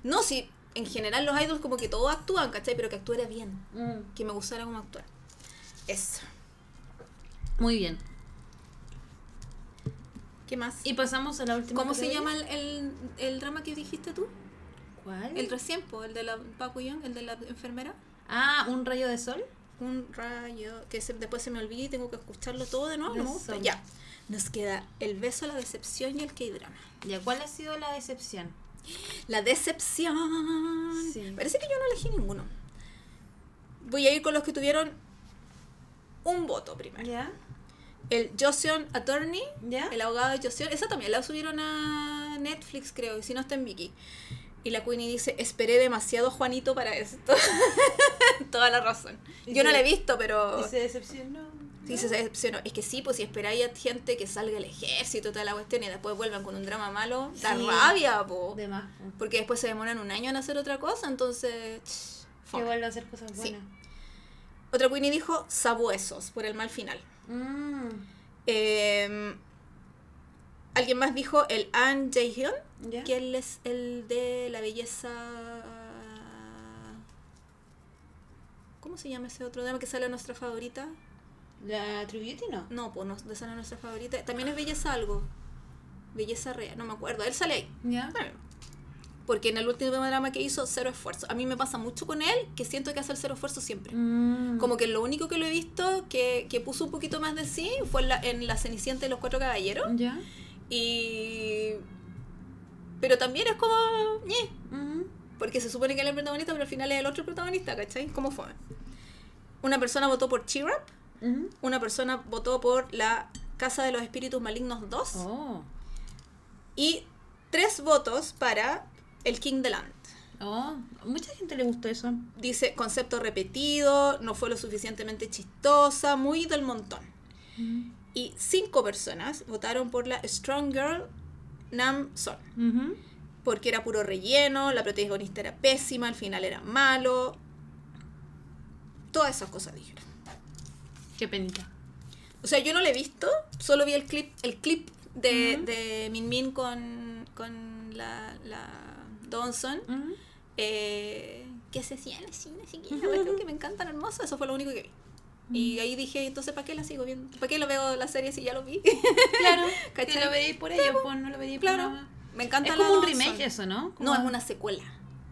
No, sí, en general los idols como que todos actúan, ¿cachai? Pero que actuara bien, que me gustara como actuar. Eso. Muy bien. ¿Qué más? Y pasamos a la última. ¿Cómo se llama el drama que dijiste tú? ¿Cuál? El recién, el de la Park Eun-bin, el de la enfermera. Ah, Un rayo de sol. Un rayo, que después se me olvida y tengo que escucharlo todo de nuevo. No me gusta. Ya, nos queda el beso, la decepción y el K-drama. Ya, ¿cuál ha sido la decepción? La decepción. Sí. Parece que yo no elegí ninguno. Voy a ir con los que tuvieron un voto primero. Ya. El Joseon Attorney, ¿ya? El abogado de Joseon, esa también la subieron a Netflix, creo, y si no está en Viki. Y la Queenie dice, esperé demasiado Juanito para esto. Toda la razón. Yo no la he visto, pero... Y se decepcionó. Sí, se decepcionó. Es que sí, pues si esperáis a gente que salga el ejército, toda la cuestión, y después vuelvan con un drama malo, da rabia, po. De más. Porque después se demoran un año en hacer otra cosa, entonces... Que vuelvan a hacer cosas buenas. Sí. Otra Queenie dijo, sabuesos, por el mal final. Alguien más dijo el Han Ji-min, que él es el de la belleza. ¿Cómo se llama ese otro drama que sale a nuestra favorita? ¿La True Beauty? No, pues no sale a nuestra favorita. También es belleza algo. Belleza real, no me acuerdo. Él sale ahí. Porque en el último drama que hizo, cero esfuerzo. A mí me pasa mucho con él, que siento que hace el cero esfuerzo siempre. Como que lo único que lo he visto, que puso un poquito más de sí, fue en la Cenicienta de los Cuatro Caballeros. Ya. Y... Pero también es como... Porque se supone que él es el protagonista, pero al final es el otro protagonista, ¿cachai? ¿Cómo fue? Una persona votó por Cheer Up. Una persona votó por La Casa de los Espíritus Malignos 2. Y 3 votos para... El King the Land. Mucha gente le gustó eso. Dice, concepto repetido, no fue lo suficientemente chistosa, muy del montón. Y 5 personas votaron por la Strong Girl Nam Son. Porque era puro relleno, la protagonista era pésima, el final era malo. Todas esas cosas dijeron. Qué penita. O sea, yo no la he visto, solo vi el clip de Min con la Donson, que se hacían así, creo que me encantan, hermoso, eso fue lo único que vi. Y ahí dije, entonces, ¿para qué la sigo viendo? ¿Para qué lo veo la serie si ya lo vi? Claro, ¿cachai? Si lo veí por ello, pues no lo veí por nada. Me encanta. Es como un remake eso, ¿no? No, es una secuela.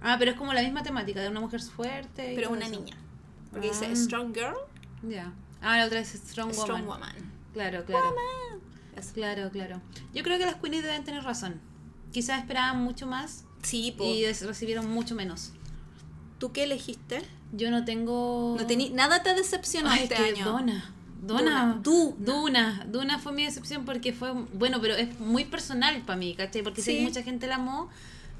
Ah, pero es como la misma temática, de una mujer fuerte. Pero una niña, porque dice Strong Girl. Ya. Ah, la otra es Strong Woman. Claro. Claro. Yo creo que las queenies deben tener razón. Quizás esperaban mucho más. Sí, y recibieron mucho menos. ¿Tú qué elegiste? Yo no tengo... Nada te decepcionó este año. Doona fue mi decepción porque fue... Bueno, pero es muy personal para mí, ¿cachai? Porque sí, mucha gente la amó,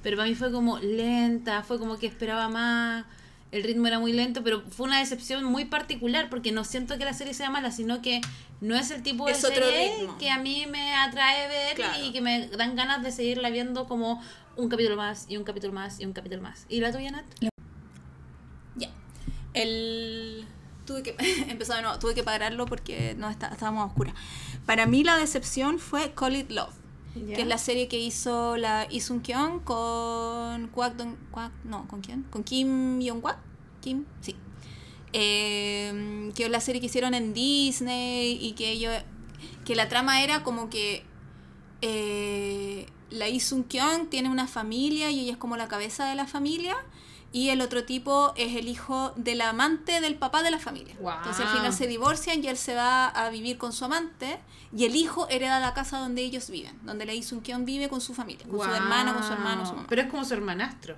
pero para mí fue como lenta, fue como que esperaba más, el ritmo era muy lento, pero fue una decepción muy particular porque no siento que la serie sea mala, sino que no es el tipo de serie que a mí me atrae ver y que me dan ganas de seguirla viendo como... Un capítulo más, y un capítulo más, y un capítulo más. ¿Y la tuya, Nat? Ya. Tuve que pararlo porque estábamos a oscuras. Para mí la decepción fue Call It Love. yeah, que es la serie que hizo la Lee Seung-kyung con Kim Jong-kwak. Kim, sí. Que es la serie que hicieron en Disney, y que ellos, que la trama era como que la Lee Seung-kyung tiene una familia y ella es como la cabeza de la familia, y el otro tipo es el hijo del amante del papá de la familia. Wow. Entonces al final se divorcian y él se va a vivir con su amante, y el hijo hereda la casa donde ellos viven, donde la Lee Seung-kyung vive con su familia, con su hermana, con su hermano, su mamá. Pero es como su hermanastro.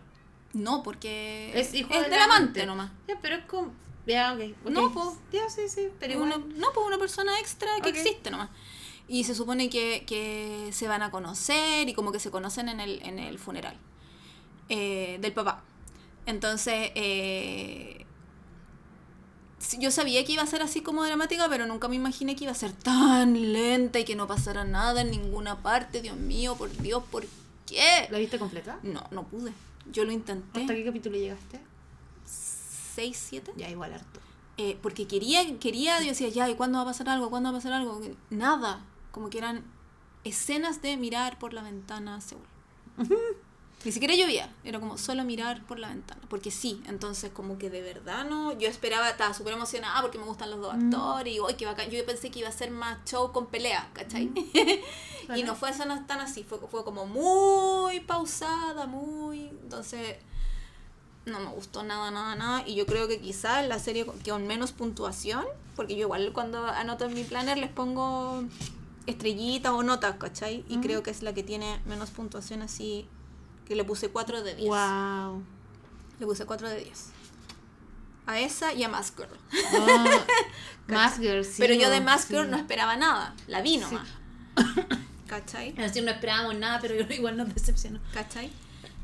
No, porque es hijo del amante nomás. Ya, pero es como... Ya, okay. No, pues... Ya, sí, pero igual... una persona extra que existe nomás. Y se supone que se van a conocer, y como que se conocen en el funeral del papá. Entonces, yo sabía que iba a ser así como dramática, pero nunca me imaginé que iba a ser tan lenta y que no pasara nada en ninguna parte. Dios mío, por Dios, ¿por qué? ¿La viste completa? No pude. Yo lo intenté. ¿Hasta qué capítulo llegaste? 6, 7. Ya, igual harto. Porque quería, yo decía, ya, ¿y cuándo va a pasar algo? Nada. Como que eran escenas de mirar por la ventana a Seúl. Ni siquiera llovía, era como solo mirar por la ventana, porque sí. Entonces como que de verdad no, yo esperaba, estaba súper emocionada porque me gustan los dos actores, y qué bacán. Yo pensé que iba a ser más show con pelea, ¿cachai? Y no fue eso, no tan así, fue como muy pausada, muy... Entonces no me gustó nada, y yo creo que quizás la serie con menos puntuación, porque yo igual cuando anoto en mi planner les pongo estrellitas o notas, ¿cachai? Y creo que es la que tiene menos puntuación así... Que le puse 4 de 10. Wow. Le puse 4 de 10. A esa y a Mask Girl. Oh, Mask Girl, sí. Pero yo de Mask Girl no esperaba nada. La vi nomás. Sí. ¿Cachai? Es decir, no esperábamos nada, pero igual nos decepcionó. ¿Cachai?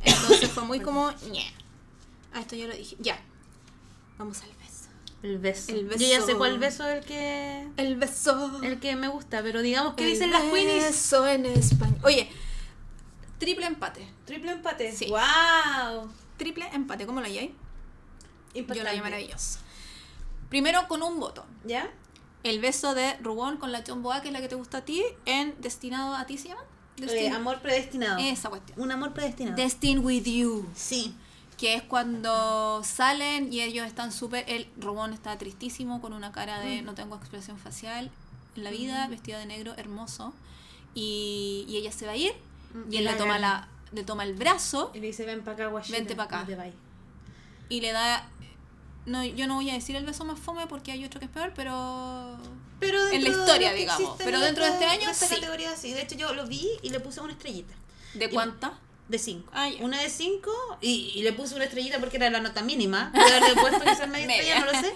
Entonces fue muy como... Ah, esto yo lo dije. Ya. Vamos al beso. El beso. Yo ya sé cuál beso es el que... El beso. El que me gusta, pero digamos que dicen las queenies. El beso en español. Oye... Triple empate. Sí. Wow. Triple empate. ¿Cómo la lleváis? Yo la llevo maravillosa. Primero con un voto. ¿Ya? El beso de Rubón con la Chomboa, que es la que te gusta a ti, en Destinado a ti, ¿se llama? Amor predestinado. Esa cuestión. Un amor predestinado. Destined with You. Sí. Que es cuando salen y ellos están súper... El Rubón está tristísimo, con una cara de no tengo expresión facial en la vida, vestido de negro, hermoso. Y ella se va a ir. Y él le toma el brazo y le dice, ven para acá, Washington, vente para acá, y le da... No, yo no voy a decir el beso más fome porque hay otro que es peor, pero en la historia, digamos, pero dentro de este año esta categoría, sí. De hecho yo lo vi y le puse una estrellita. ¿De cuánta? De 5. Una de 5, y le puse una estrellita porque era la nota mínima. Puedo haberle puesto quizás media estrella, no lo sé.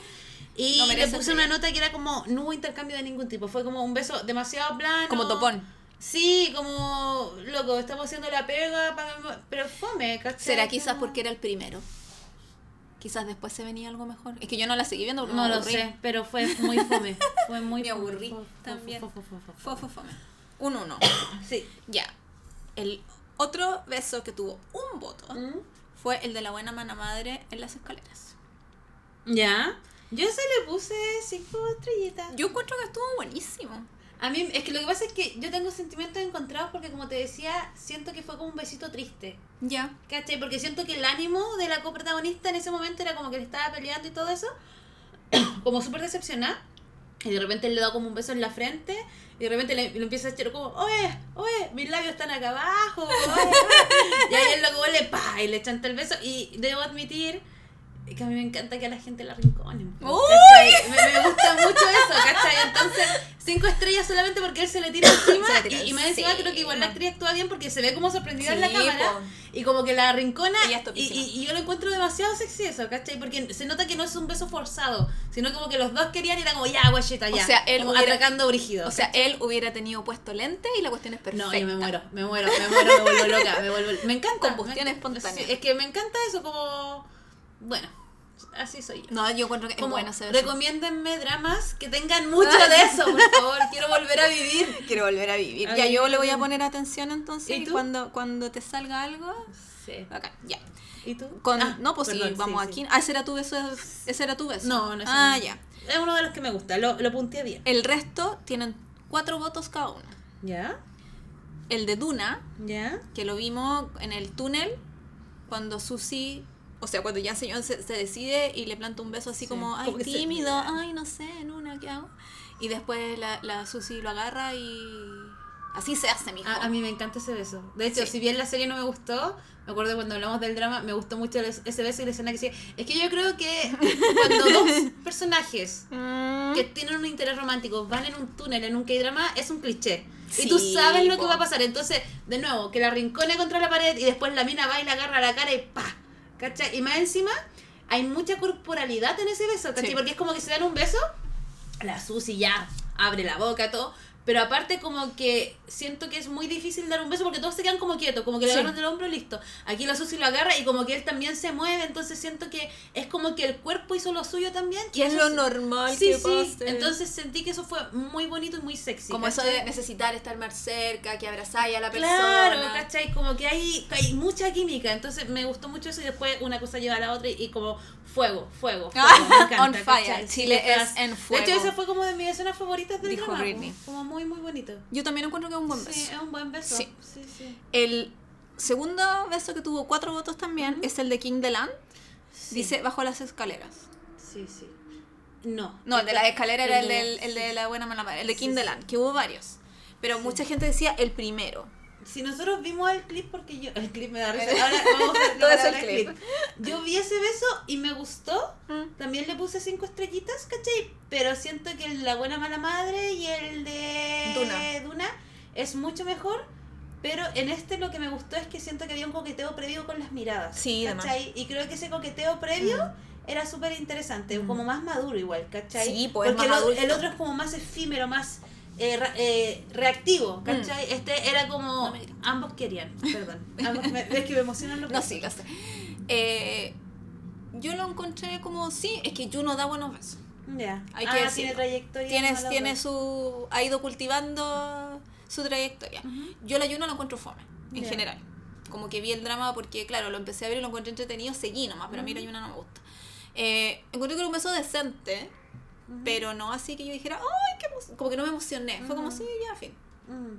Y no le puse una nota que era como, no hubo intercambio de ningún tipo, fue como un beso demasiado plano, como topón. Sí, como, loco, estamos haciendo la pega, pero fome, ¿cachai? Será quizás porque era el primero. Quizás después se venía algo mejor. Es que yo no la seguí viendo porque no lo sé, pero fue muy fome. Fue muy fome. Me aburrí también. Fue fome. 1-1. Sí. Ya. El otro beso que tuvo un voto fue el de La Buena Mala Madre en las escaleras. ¿Ya? Yo se le puse 5 estrellitas. Yo encuentro que estuvo buenísimo. A mí, es que lo que pasa es que yo tengo sentimientos encontrados porque, como te decía, siento que fue como un besito triste. Ya. Yeah. ¿Cachai? Porque siento que el ánimo de la coprotagonista en ese momento era como que le estaba peleando y todo eso, como súper decepcionada. Y de repente le da como un beso en la frente y de repente le empieza a echar como, oye, mis labios están acá abajo, oye. Y ahí el loco huele, y le chanta el beso. Y debo admitir... que a mí me encanta que a la gente la rinconen. Me gusta mucho eso, ¿cachai? Entonces, 5 estrellas solamente porque él se le tira encima. Y más encima creo que igual la actriz actúa bien porque se ve como sorprendida en la cámara. Y como que la rincona, y yo lo encuentro demasiado sexy eso, ¿cachai? Porque se nota que no es un beso forzado, sino como que los dos querían y era como, ya, guachita, ya. O sea, él hubiera, atacando brígido. O sea, él hubiera tenido puesto lente y la cuestión es perfecta. No, yo me muero, me vuelvo loca, me encanta. Combustión espontánea. Sí, es que me encanta eso, como... Bueno, así soy yo. No, yo encuentro que es bueno. Recomiéndenme dramas que tengan mucho de eso, por favor. Quiero volver a vivir. Ya, yo le voy a poner atención entonces. ¿Y tú? Cuando te salga algo. Sí. Acá, ya. ¿Y tú? No, pues perdón, sí, vamos aquí. Sí. Ah, ese era tu beso. No. Ya. Es uno de los que me gusta. Lo punteé bien. El resto tienen 4 votos cada uno. ¿Ya? el de Doona, ¿ya? Que lo vimos en el túnel cuando Suzy, o sea, cuando Jan Sion se decide y le planta un beso así, sí, como, ay, tímido, ay, no sé, Doona, ¿qué hago? Y después la Suzy lo agarra y... así se hace, mijo. A mí me encanta ese beso. De hecho, sí, si bien la serie no me gustó, me acuerdo cuando hablamos del drama, me gustó mucho ese beso y la escena que decía, es que yo creo que cuando dos personajes que tienen un interés romántico van en un túnel, en un K-drama, es un cliché. Sí, y tú sabes lo que va a pasar. Entonces, de nuevo, que la rincone contra la pared y después la mina va y la agarra la cara y ¡pa! ¿Cachai? Y más encima, hay mucha corporalidad en ese beso, ¿cachai? Sí. Porque es como que se dan un beso, la Suzy ya abre la boca, todo. Pero aparte como que siento que es muy difícil dar un beso porque todos se quedan como quietos, como que le agarran del hombro y listo. Aquí la Suzy lo agarra y como que él también se mueve, entonces siento que es como que el cuerpo hizo lo suyo también. Y es lo normal que pase. Entonces sentí que eso fue muy bonito y muy sexy. Como ¿cachai? Eso de necesitar estar más cerca, que abrazáis a la persona. Claro, ¿cachai? Como que hay mucha química, entonces me gustó mucho eso y después una cosa lleva a la otra y como fuego. Me encanta, on fire. Chile es en fuego. De hecho esa fue como de mis escenas favoritas del drama. Como muy muy bonito. Yo también encuentro que es un buen beso. Sí, es un buen beso. Sí. Sí, sí. El segundo beso que tuvo 4 votos también es el de King the Land. Sí. Dice bajo las escaleras. Sí, sí. No, el de la escalera era el de La Buena Mala Madre, el de King the Land, que hubo varios. Pero mucha gente decía el primero. Si nosotros vimos el clip, porque yo... el clip me da risa. Ahora vamos a todo es el clip. Yo vi ese beso y me gustó. También le puse 5 estrellitas, ¿cachai? Pero siento que el La Buena Mala Madre y el de Doona es mucho mejor. Pero en este lo que me gustó es que siento que había un coqueteo previo con las miradas. Sí, ¿cachai? Y creo que ese coqueteo previo... era súper interesante. Como más maduro igual, ¿cachai? Sí, pues porque el otro es como más efímero, más... reactivo, ¿cachai? Este era como... No, ambos querían, perdón. Es que me emocionan los... No, sí, lo sé. Yo lo encontré como... Sí, es que yo no da buenos besos. Ya. Hay que decirlo. Tiene trayectoria. Tiene su... Ha ido cultivando su trayectoria. Yo la Yuno la encuentro fome, en general. Como que vi el drama porque, claro, lo empecé a ver y lo encontré entretenido, seguí nomás, pero a mí la Yuno no me gusta. Encontré que era un beso decente, pero no así que yo dijera, ¡ay, qué emoción! Como que no me emocioné. Fue como, sí, ya, fin.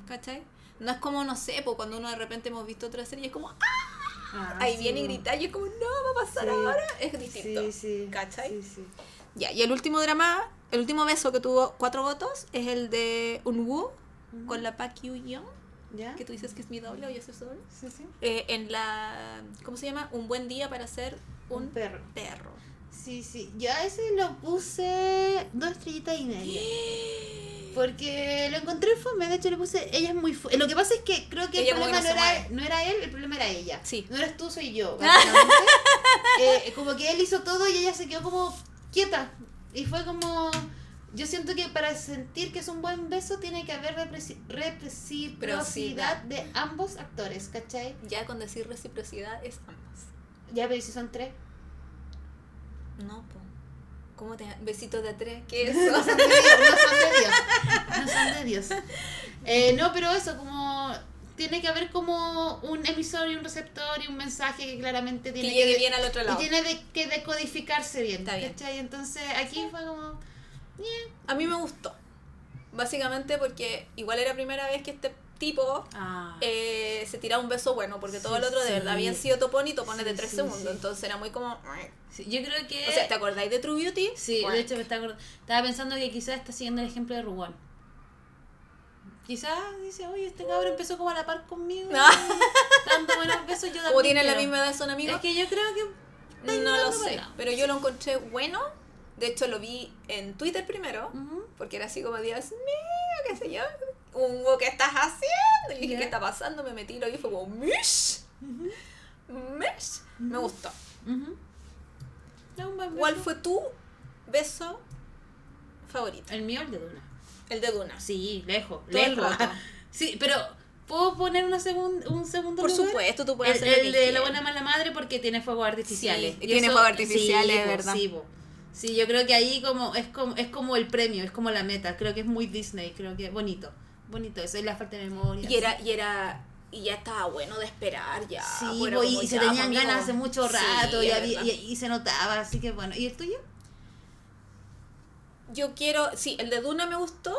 ¿Cachai? No es como, no sé, pues cuando uno de repente hemos visto otra serie, es como, ¡ah! Ahí sí, viene y grita, y es como, no, va a pasar ahora. Es distinto. Sí, sí. ¿Cachai? Sí, sí. Ya, y el último drama, el último beso que tuvo 4 votos es el de Un-woo con la Park Eun-bin. ¿Ya? Que tú dices que es mi doble o yo soy doble. Sí, sí. En la, ¿cómo se llama? Un buen día para ser un perro. Sí, sí. Yo a ese lo puse 2.5 estrellitas. Porque lo encontré fome. De hecho le puse... Ella es muy fome. Lo que pasa es que creo que el problema no era él. El problema era ella. Sí. No eres tú, soy yo. Como que él hizo todo y ella se quedó como quieta. Y fue como... Yo siento que para sentir que es un buen beso tiene que haber reciprocidad de ambos actores, ¿cachai? Ya con decir reciprocidad es ambos. Ya, pero si son 3. No, pues. ¿Cómo te besitos de 3? ¿Qué es eso? No son de Dios. No, pero eso, como... Tiene que haber como un emisor y un receptor y un mensaje que claramente tiene que... llegue bien al otro lado. Y tiene que decodificarse bien, ¿cachai? Bien. Entonces, aquí fue como... A mí me gustó. Básicamente porque igual era la primera vez que este tipo se tiraba un beso bueno, porque todo el otro de verdad habían sido topones de 3 segundos. Entonces era muy como... yo creo que... O sea, ¿te acordáis de True Beauty? Sí, de hecho me estaba pensando que quizás está siguiendo el ejemplo de Ruwan. Quizás dice, oye, este cabrón empezó como a la par conmigo. Dando buenos besos, yo también. O tienen la misma edad, son amigos. Es que yo creo que... No lo sé, pero yo lo encontré bueno. De hecho lo vi en Twitter primero, porque era así como, Dios mío, qué sé yo, Hugo, ¿qué estás haciendo? Y dije, ¿qué está pasando? Me metí y lo vi y fue como, ¡mish! Me gustó. ¿Cuál fue tu beso favorito? El mío, el de Doona. El de Doona. Sí, lejos. Sí, pero... ¿Puedo poner un segundo lugar? Por supuesto, tú puedes hacer el de La Buena Mala Madre porque tiene fuegos artificiales. Sí, tiene fuegos artificiales, sí, ¿verdad? Sí, yo creo que ahí como es como el premio, es como la meta. Creo que es muy Disney, creo que es bonito eso, es la falta de memoria. Y ya estaba bueno de esperar ya. Sí, bueno, y se tenían ganas hace mucho rato, sí, y se notaba, así que bueno. ¿Y el tuyo? Yo quiero, el de Doona me gustó,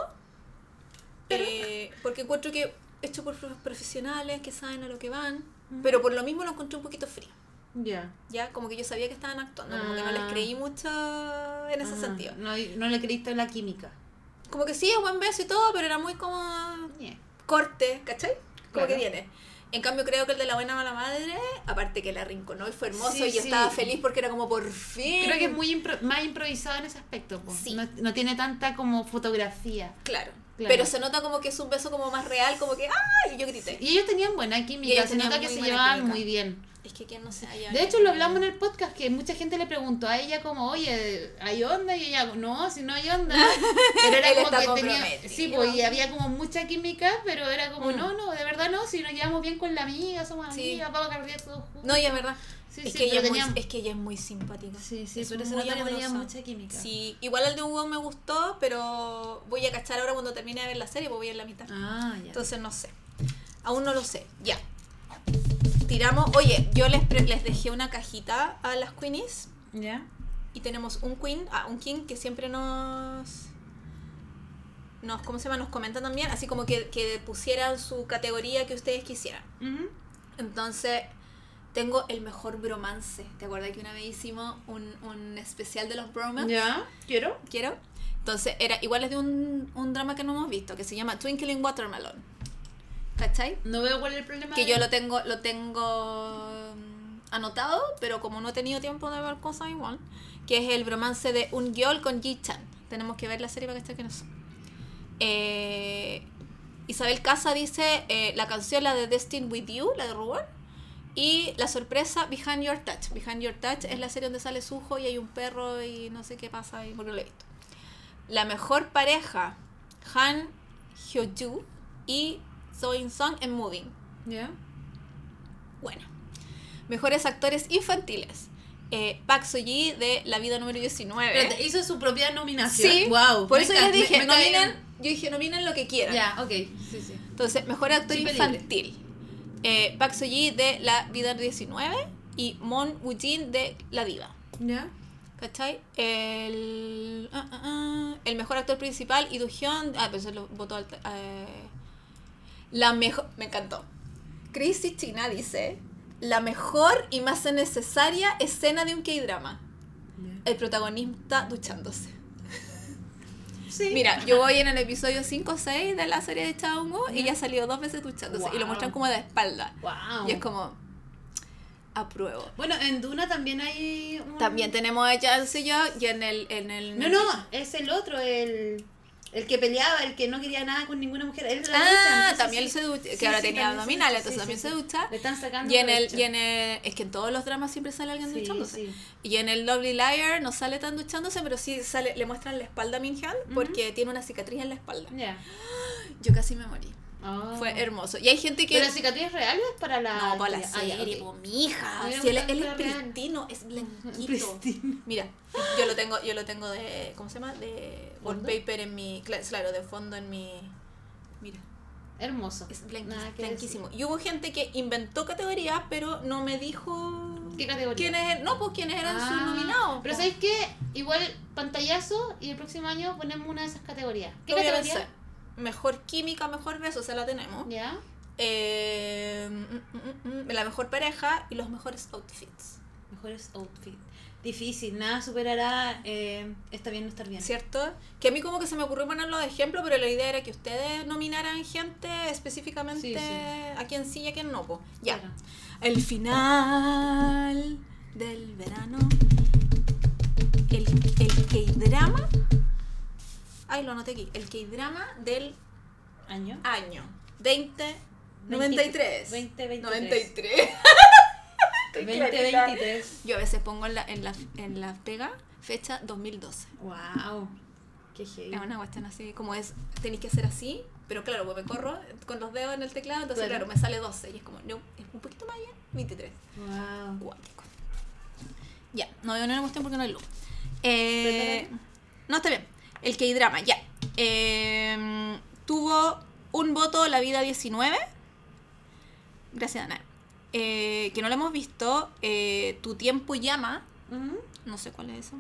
porque encuentro que hecho por profesionales que saben a lo que van, pero por lo mismo lo encontré un poquito frío. Ya. Yeah. Ya, como que yo sabía que estaban actuando, como que no les creí mucho en ese sentido. No le creíste la química. Como que sí, es buen beso y todo, pero era muy como corte, ¿cachai? Como que viene. En cambio, creo que el de La Buena Mala Madre, aparte que la arrinconó y fue hermoso, sí, y yo estaba feliz porque era como por fin. Creo que es muy más improvisado en ese aspecto, pues. Sí. No tiene tanta como fotografía. Claro. Pero se nota como que es un beso como más real, como que ¡ay! Y yo grité. Y ellos tenían buena química, se nota que se llevaban muy bien. Es que quién no se halla. De hecho, lo hablamos en el podcast, que mucha gente le preguntó a ella como, oye, ¿hay onda? Y ella, no, si no hay onda. Pero era como que tenía... Sí, pues, y había como mucha química, pero era como, no, de verdad no, si nos llevamos bien con la amiga, somos amigas, vamos a cargar todos juntos. No, y es verdad. Sí, es, sí, que ella es que ella es muy simpática. Sí, pero se nota que tenía mucha química. Sí, igual el de Hugo me gustó, pero voy a cachar ahora cuando termine de ver la serie, porque voy en la mitad. Ah, ya. Entonces no sé. Aún no lo sé. Ya. Tiramos, oye, yo les dejé una cajita a las queenies. Ya. Yeah. Y tenemos un king que siempre nos ¿cómo se llama? Nos comenta también, así como que pusieran su categoría que ustedes quisieran. Uh-huh. Entonces, tengo el mejor bromance. ¿Te acuerdas que una vez hicimos un especial de los bromances? Ya. Yeah. Quiero. Entonces, era igual es de un drama que no hemos visto, que se llama Twinkling Watermelon. ¿Cachai? No veo cuál es el problema. Que yo lo tengo anotado, pero como no he tenido tiempo de ver cosas igual, que es el bromance de Un Gyol con Ji-chan. Tenemos que ver la serie para que esté que no son. Isabel Casa dice la canción, la de Destined with You, la de Ruben. Y la sorpresa, Behind Your Touch. Behind Your Touch es la serie donde sale Suho y hay un perro y no sé qué pasa ahí, porque lo he visto. La mejor pareja, Han Hyo-ju y So In Song and Moving. Yeah. Bueno. Mejores actores infantiles. Park So-ji de La Vida Número 19. Pero hizo su propia nominación. Sí. Wow. Por eso les dije, nominen lo que quieran. Ya, yeah, okay. Sí. Entonces, mejor actor infantil. Park So-ji de La Vida 19 y Mon Woo-jin de La Diva. Ya. Yeah. ¿Cachai? El mejor actor principal y Do-hyun. Ah, pero se lo votó al... La mejor, me encantó. Crazy China dice, la mejor y más necesaria escena de un K-drama. El protagonista duchándose. Sí. Mira, yo voy en el episodio 5 o 6 de la serie de Cha Eun-woo y ya salió 2 veces duchándose. Wow. Y lo muestran como de espalda. Wow. Y es como, apruebo. Bueno, en Doona también hay... También tenemos a Jan Sion y en el... No, es el otro, el que peleaba, el que no quería nada con ninguna mujer. Él la ducha, también se ducha, que ahora tenía abdominales, entonces también se ducha. Le están sacando. Y en el es que en todos los dramas siempre sale alguien duchándose. Sí. Y en el Lovely Liar no sale tan duchándose, pero sí sale, le muestran la espalda a Min-hyun porque tiene una cicatriz en la espalda. Yeah. Yo casi me morí. Oh. Fue hermoso. Y hay gente que... ¿Pero la cicatriz real es para la...? No, para la serie, mija. Si él es pristino, es blanquito. Pristino. Mira, yo lo tengo de... ¿Cómo se llama? De wallpaper en mi... Claro, de fondo en mi... Mira. Hermoso. Es blanquísimo. Y hubo gente que inventó categorías, pero no me dijo... ¿Qué categoría? ¿Quiénes eran sus nominados? Pero ¿sabéis qué? Igual pantallazo y el próximo año ponemos una de esas categorías. ¿Qué categoría? Mejor química, mejor beso, o sea, la tenemos. Ya. La mejor pareja y los mejores outfits. Mejores outfits. Difícil, nada superará está bien no estar bien. ¿Cierto? Que a mí como que se me ocurrió ponerlo de ejemplo, pero la idea era que ustedes nominaran gente específicamente a quien sí y a quien no. Pues. Ya. Claro. El final del verano. El K-drama. Ay, lo anoté aquí. El K-drama del año 2093. 2023. 2023. Yo a veces pongo en la pega fecha 2012. Wow. Qué heavy. Es una cuestión así, como es, tenéis que hacer así, pero claro, pues me corro con los dedos en el teclado, entonces claro me sale 12 y es como, no, es un poquito más allá, 23. Wow. Cuático. Ya, no veo una cuestión porque no hay luz. No, está bien. El K-drama, ya. Tuvo un voto La Vida 19. Gracias, Ana. Que no lo hemos visto. Tu tiempo llama. No sé cuál es eso.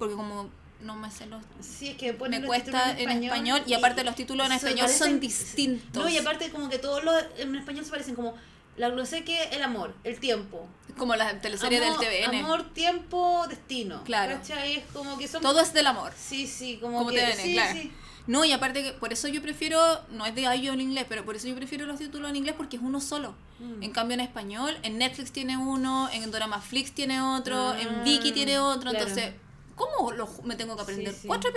Porque como no me sé los... Sí, es que me cuesta en español y aparte los títulos en español parecen, son distintos. No, y aparte como que todos los en español se parecen como... La no sé qué, el amor, el tiempo. Como las teleseries del TVN. Amor, tiempo, destino. Claro. ¿Cachai? Es como que son... Todo es del amor. Sí, sí, como que... TVN, sí, claro. Sí. No, y aparte que por eso yo prefiero, no es de audio en inglés, pero por eso yo prefiero los títulos en inglés porque es uno solo. Mm. En cambio en español, en Netflix tiene uno, en Dorama Flix tiene otro, en Viki tiene otro, claro. Entonces... ¿Cómo me tengo que aprender? Sí, sí. Cuatro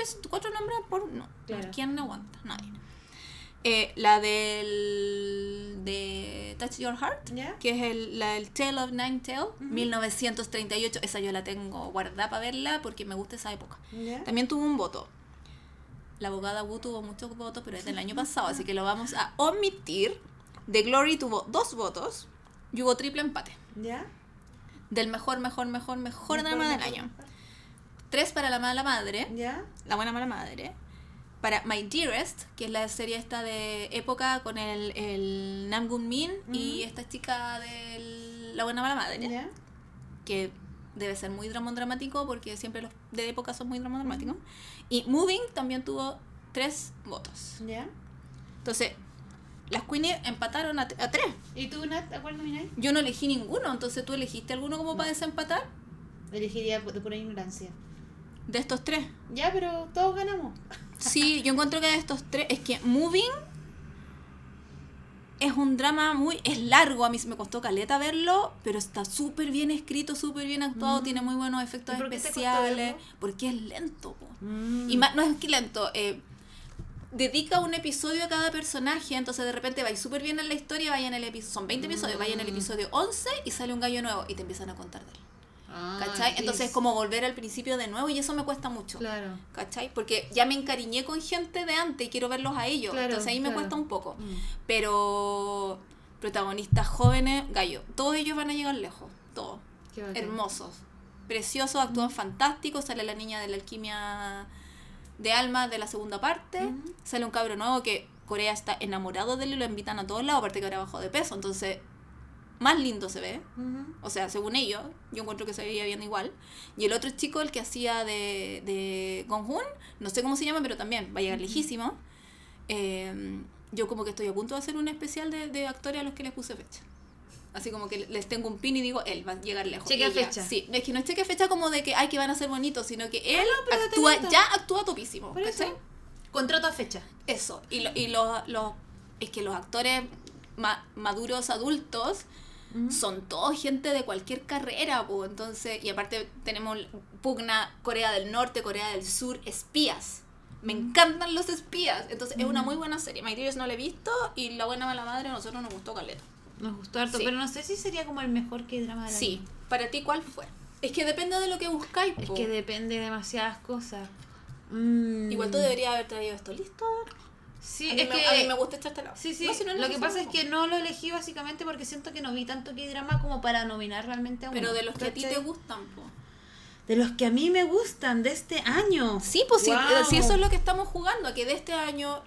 nombres por... No, claro. ¿Quién no aguanta? Nadie. La de Touch Your Heart, yeah. Que es la del Tale of Nine Tale, 1938. Esa yo la tengo guardada para verla porque me gusta esa época. Yeah. También tuvo un voto. La abogada Wu tuvo muchos votos, pero es del año pasado, así que lo vamos a omitir. The Glory tuvo 2 votos y hubo triple empate. Yeah. Del mejor drama del año. 3 para La Mala Madre, yeah. La Buena Mala Madre, para My Dearest, que es la serie esta de época con el Nam Goon Min y esta chica de La Buena Mala Madre, yeah. Que debe ser muy dramático porque siempre los de época son muy dramáticos. Y Moving también tuvo 3 votos. Yeah. Entonces, las Queenies empataron a 3. ¿Y tú, Nat, a cuál nominaste? Yo no elegí ninguno, entonces tú elegiste alguno como para desempatar. Elegiría de pura ignorancia. De estos 3. Ya, pero todos ganamos. Sí, yo encuentro que de estos 3, es que Moving es un drama muy... Es largo, a mí me costó caleta verlo, pero está súper bien escrito, súper bien actuado, tiene muy buenos efectos especiales. Porque es lento. Y más, no es que lento, dedica un episodio a cada personaje, entonces de repente vais súper bien en la historia, vaya en el episodio, son 20 episodios, vaya en el episodio 11 y sale un gallo nuevo y te empiezan a contar de él. ¿Cachai? Entonces es como volver al principio de nuevo y eso me cuesta mucho, claro. ¿Cachai? Porque ya me encariñé con gente de antes y quiero verlos a ellos, claro, entonces ahí me cuesta un poco, pero protagonistas jóvenes, gallo, todos ellos van a llegar lejos, todos, hermosos, preciosos, actúan fantásticos, sale la niña de la alquimia de almas de la segunda parte, sale un cabro nuevo que Corea está enamorado de él y lo invitan a todos lados, aparte que ahora bajó de peso, entonces... Más lindo se ve, o sea, según ellos, yo encuentro que se veía bien igual. Y el otro chico, el que hacía de Gong-hun, no sé cómo se llama, pero también va a llegar lejísimo. Yo como que estoy a punto de hacer un especial de actores a los que les puse fecha. Así como que les tengo un pin y digo, él va a llegar lejos. Chequea fecha. Sí, es que no es chequea fecha como de que, ay, que van a ser bonitos, sino que él actúa topísimo. ¿Cachai? Contrata fecha. Eso, es que los actores maduros adultos... Son todos gente de cualquier carrera, po. Entonces, y aparte tenemos pugna Corea del Norte, Corea del Sur, espías. Me encantan los espías. Entonces, es una muy buena serie. My Dearest no la he visto y La Buena Mala Madre a nosotros nos gustó caleta. Nos gustó harto, sí. Pero no sé si sería como el mejor K-drama de la vida. Para ti, ¿cuál fue? Es que depende de lo que buscáis, po. Es que depende de demasiadas cosas. Igual tú deberías haber traído esto listo. Sí, a mí me gusta estar hasta lado. Sí, sí. Lo que pasa es que no lo elegí básicamente porque siento que no vi tanto K-drama como para nominar realmente a uno. Pero de los que a ti te gustan, po. De los que a mí me gustan de este año. Sí, pues wow. Si eso es lo que estamos jugando, que de este año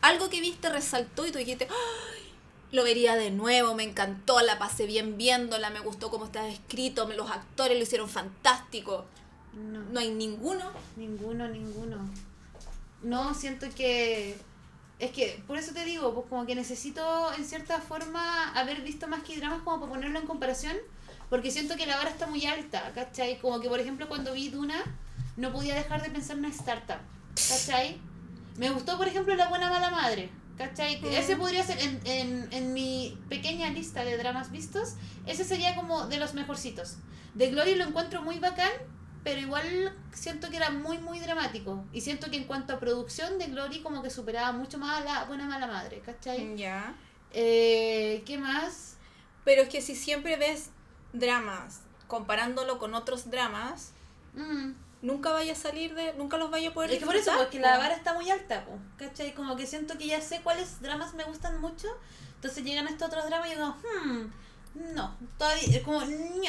algo que viste resaltó y tú dijiste, ¡ay! Lo vería de nuevo, me encantó, la pasé bien viéndola, me gustó cómo estaba escrito, los actores lo hicieron fantástico. No hay ninguno. Ninguno. No, siento que... Es que, por eso te digo, pues como que necesito en cierta forma haber visto más K-dramas como para ponerlo en comparación, porque siento que la vara está muy alta, ¿cachai? Como que, por ejemplo, cuando vi Doona, no podía dejar de pensar en una startup, ¿cachai? Me gustó, por ejemplo, La Buena Mala Madre, ¿cachai? Ese podría ser, en mi pequeña lista de dramas vistos, ese sería como de los mejorcitos. The Glory lo encuentro muy bacán, pero igual siento que era muy dramático. Y siento que en cuanto a producción de Glory como que superaba mucho más a La Buena Mala Madre, ¿cachai? Ya. ¿Qué más? Pero es que si siempre ves dramas comparándolo con otros dramas, nunca vaya a salir de... Nunca los vaya a poder disfrutar. Es que por eso, porque la vara está muy alta, ¿cachai? Como que siento que ya sé cuáles dramas me gustan mucho, entonces llegan estos otros dramas y digo, no, todavía, como, no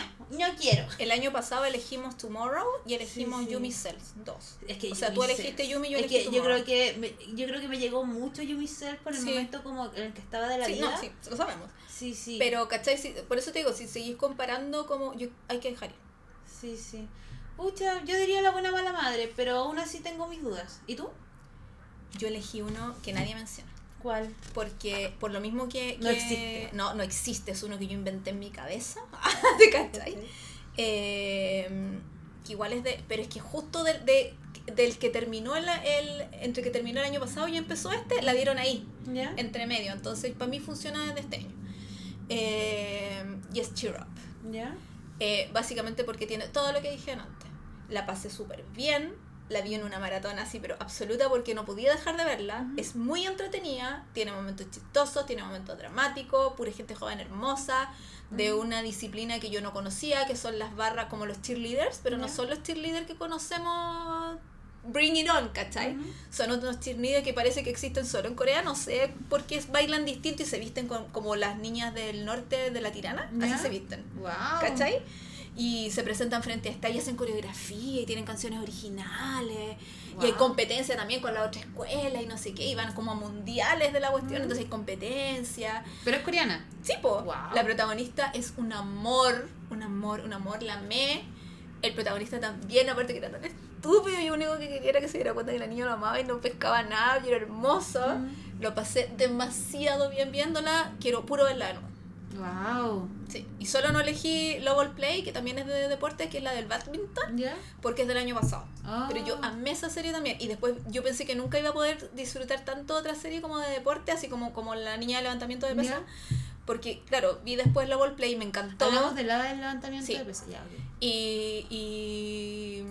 quiero. El año pasado elegimos Tomorrow y elegimos Yumi Cells 2. Es que o sea, tú elegiste Yumi y yo elegí Tomorrow. Yo creo que me llegó mucho Yumi Cells por el momento como en el que estaba de la vida. Sí, lo sabemos. Sí. Pero, ¿cachai? Por eso te digo, si seguís comparando como, hay que dejar ir. Sí. Pucha, yo diría La Buena Mala Madre, pero aún así tengo mis dudas. ¿Y tú? Yo elegí uno que nadie menciona. ¿Cuál? Porque por lo mismo que... no existe. No, no existe, es uno que yo inventé en mi cabeza. ¿Te cachai? Okay. Que igual es de... pero es que justo del que terminó entre que terminó el año pasado y empezó este, la dieron ahí. ¿Ya? Entre medio. Entonces, para mí funciona desde este año. Y es Cheer Up. ¿Ya? Básicamente porque tiene todo lo que dije antes. La pasé súper bien. La vi en una maratón así, pero absoluta, porque no podía dejar de verla. Uh-huh. Es muy entretenida, tiene momentos chistosos, tiene momentos dramáticos, pura gente joven hermosa, uh-huh, de una disciplina que yo no conocía, que son las barras como los cheerleaders, pero yeah, no son los cheerleaders que conocemos, bring it on, ¿cachai? Uh-huh. Son unos cheerleaders que parece que existen solo en Corea, no sé por qué bailan distinto y se visten como las niñas del norte de la Tirana, yeah, así se visten, wow, ¿cachai? Y se presentan frente a esta y hacen coreografía y tienen canciones originales, wow, y hay competencia también con la otra escuela y no sé qué, y van como a mundiales de la cuestión, mm, entonces hay competencia. ¿Pero es coreana? Sí, po, wow. La protagonista es un amor, un amor, un amor, la amé. El protagonista también, aparte que era tan estúpido, y único que quería era que se diera cuenta que la niña lo amaba y no pescaba nada, y era hermoso. Mm. Lo pasé demasiado bien viéndola, quiero puro verla de nuevo. Wow. Sí, y solo no elegí Global Play, que también es de deportes, que es la del badminton, yeah, porque es del año pasado. Oh. Pero yo amé esa serie también, y después yo pensé que nunca iba a poder disfrutar tanto otra serie como de deporte, así como la niña de levantamiento de pesas, yeah, porque claro, vi después Global Play y me encantó. Hablamos de la del levantamiento, sí, de pesas, yeah, okay. Y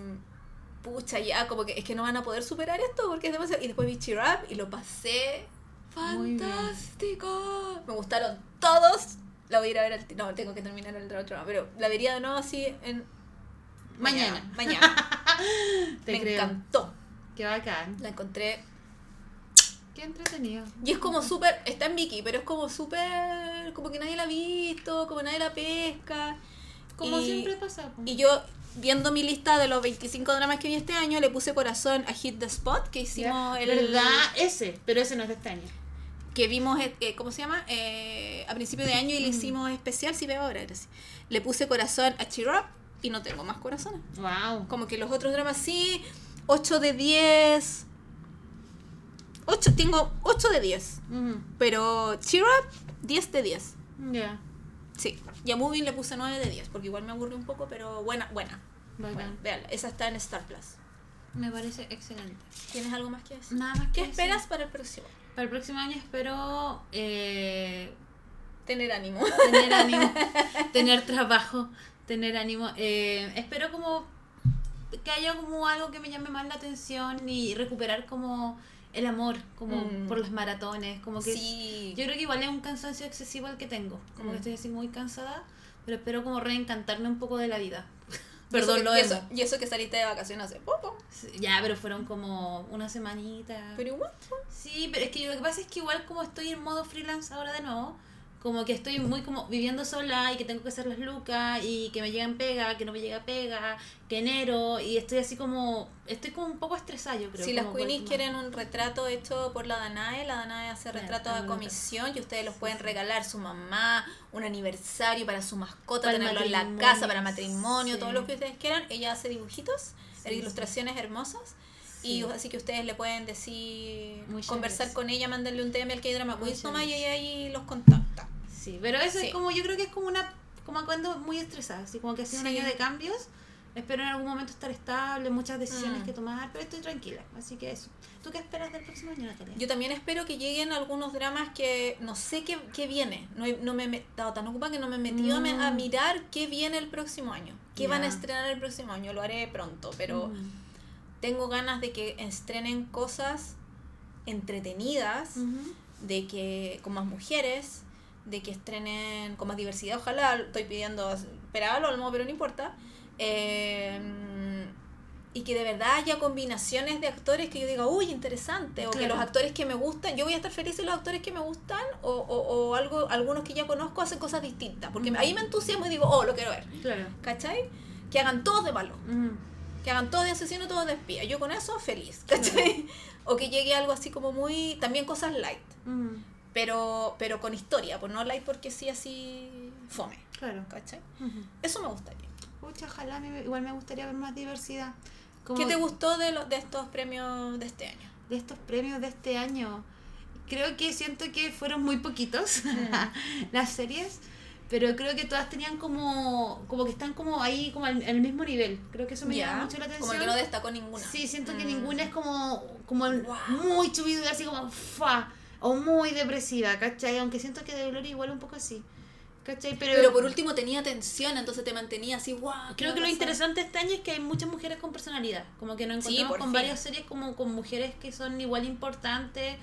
pucha, ya como que es que no van a poder superar esto porque es demasiado. Y después vi Cheer Up y lo pasé fantástico. Me gustaron todos. La voy a ir a ver no, tengo que terminar el otro lado, pero la vería de nuevo así en... Mañana. Me creo. Encantó. Qué bacán. La encontré... qué entretenido. Y es como súper... está en Viki, pero es como súper... como que nadie la ha visto, como nadie la pesca. Como siempre pasa. Y yo, viendo mi lista de los 25 dramas que vi este año, le puse corazón a Hit the Spot, que hicimos... yeah, ¿verdad? Ese, pero ese no es de este año. Que vimos, ¿cómo se llama? A principio de año y le hicimos especial, si veo ahora, gracias. Le puse corazón a Cheer Up y no tengo más corazones. Wow. Como que los otros dramas sí, 8 de 10. Tengo 8 de 10. Uh-huh. Pero Cheer Up, 10 de 10. Ya. Yeah. Sí. Y a Moving le puse 9 de 10, porque igual me aburre un poco, pero buena. Bueno, véanla, esa está en Star Plus. Me parece excelente. ¿Tienes algo más que decir? Nada más que ¿qué esperas decir para el próximo? Para el próximo año espero tener ánimo, tener trabajo, tener ánimo. Espero como que haya como algo que me llame más la atención y recuperar como el amor, como por los maratones, como que sí. Yo creo que igual es un cansancio excesivo el que tengo, como que estoy así muy cansada, pero espero como reencantarme un poco de la vida. Perdón, y eso que saliste de vacaciones hace poco. Ya, pero fueron como una semanita. Pero igual. Sí, pero es que lo que pasa es que igual como estoy en modo freelance ahora de nuevo, como que estoy muy como viviendo sola y que tengo que hacer las lucas y que me llegan pega, que no me llega pega, que enero, y estoy así como, estoy como un poco estresada, yo creo. Si las Queenies quieren un retrato hecho por la Danae hace retratos a comisión y ustedes los pueden regalar, su mamá, un aniversario para su mascota, para tenerlo en la casa, para matrimonio, sí, todo lo que ustedes quieran. Ella hace dibujitos, sí, ilustraciones hermosas. Sí. Y así que ustedes le pueden decir, muchas conversar veces con ella, mandarle un tema al K-drama Awards nomás y ahí los contacta. Sí, pero eso sí es como, yo creo que es como cuando muy estresada, así como que ha sido un año de cambios. Espero en algún momento estar estable, muchas decisiones que tomar, pero estoy tranquila, así que eso. ¿Tú qué esperas del próximo año, Natalia? Yo también espero que lleguen algunos dramas que no sé qué viene. No me he estado tan ocupada que no me he metido a mirar qué viene el próximo año, qué van a estrenar el próximo año. Lo haré pronto, pero... tengo ganas de que estrenen cosas entretenidas, de que con más mujeres, de que estrenen con más diversidad. Ojalá, estoy pidiendo, esperaba lo mismo, pero no importa. Y que de verdad haya combinaciones de actores que yo diga, uy, interesante, o claro, que los actores que me gustan, yo voy a estar feliz si los actores que me gustan o algunos que ya conozco hacen cosas distintas, porque ahí me entusiasmo y digo, oh, lo quiero ver. Claro. ¿Cachai? Que hagan todos de malo. Que hagan todo de asesino, todo de espía. Yo con eso feliz, ¿cachai? O que llegue algo así como muy... también cosas light. pero con historia, pues no habláis porque sí así fome. Claro. ¿Cachai? Uh-huh. Eso me gustaría. Pucha, ojalá, igual me gustaría ver más diversidad. Como ¿qué te gustó de estos premios de este año? De estos premios de este año, creo que siento que fueron muy poquitos las series, pero creo que todas tenían como que están como ahí como en el mismo nivel. Creo que eso me llama mucho la atención. Como que no destacó ninguna. Sí, siento que ninguna es como wow, muy chubidura, así como fa, o muy depresiva, ¿cachai? Aunque siento que The Glory igual un poco así. ¿Cachai? Pero por último tenía tensión, entonces te mantenía así, wow. Creo que lo interesante este año es que hay muchas mujeres con personalidad. Como que nos encontramos con varias series como con mujeres que son igual importantes.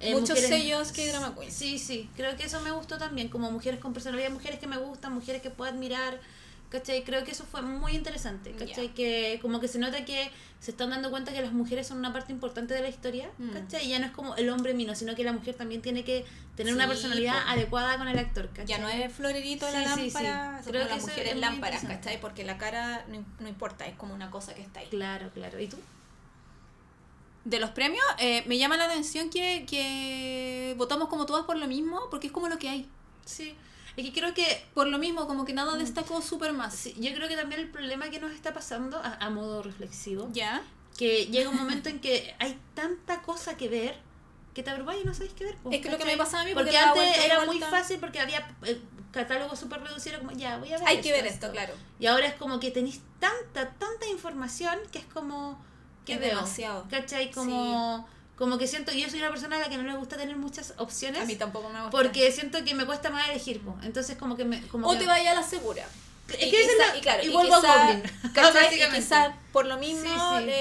Muchos mujeres, sellos que drama queen. Sí, sí, creo que eso me gustó también. Como mujeres con personalidad, mujeres que me gustan, mujeres que puedo admirar. ¿Cachai? Creo que eso fue muy interesante. ¿Cachai? Yeah. Que como que se nota que se están dando cuenta que las mujeres son una parte importante de la historia. ¿Cachai? Y ya no es como el hombre mino, sino que la mujer también tiene que tener una personalidad adecuada con el actor. ¿Cachai? Ya no es florerito la lámpara, sí. Creo que las mujeres lámparas, ¿cachai? Porque la cara no importa, es como una cosa que está ahí. Claro, claro. ¿Y tú? De los premios, me llama la atención que votamos como todas por lo mismo, porque es como lo que hay. Sí. Es que creo que por lo mismo, como que nada destacó súper más. Sí, yo creo que también el problema que nos está pasando, a modo reflexivo, ya que llega un momento en que hay tanta cosa que ver que te abruma y no sabes qué ver. Es que lo que me pasaba a mí, porque antes era muy fácil porque había catálogo súper reducido, como ya, voy a ver. Hay que ver esto, claro. Y ahora es como que tenéis tanta información que es como, ¿qué veo? Demasiado. ¿Cachai? Como... Sí. Como que siento, yo soy una persona a la que no le gusta tener muchas opciones. A mí tampoco me gusta. Porque siento que me cuesta más elegir, pues. Entonces como que te vaya a la segura. Es que quizá, y claro, y vuelvo a Goblin. Y quizás por lo mismo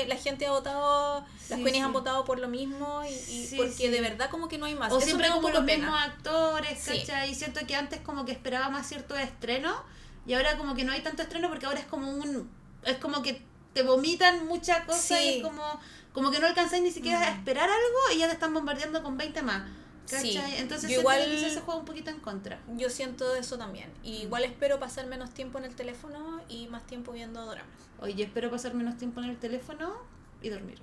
la gente ha votado, las queenies han votado por lo mismo y porque de verdad como que no hay más. O eso siempre como los mismos actores, ¿cachai? Y siento que antes como que esperaba más cierto estreno y ahora como que no hay tanto estreno porque ahora es como que te vomitan mucha cosa y es como que no alcanzáis ni siquiera a esperar algo y ya te están bombardeando con 20 más. ¿Cachai? Sí. Entonces se juega un poquito en contra. Yo siento eso también. Y igual espero pasar menos tiempo en el teléfono y más tiempo viendo dramas. Oye, espero pasar menos tiempo en el teléfono y dormir.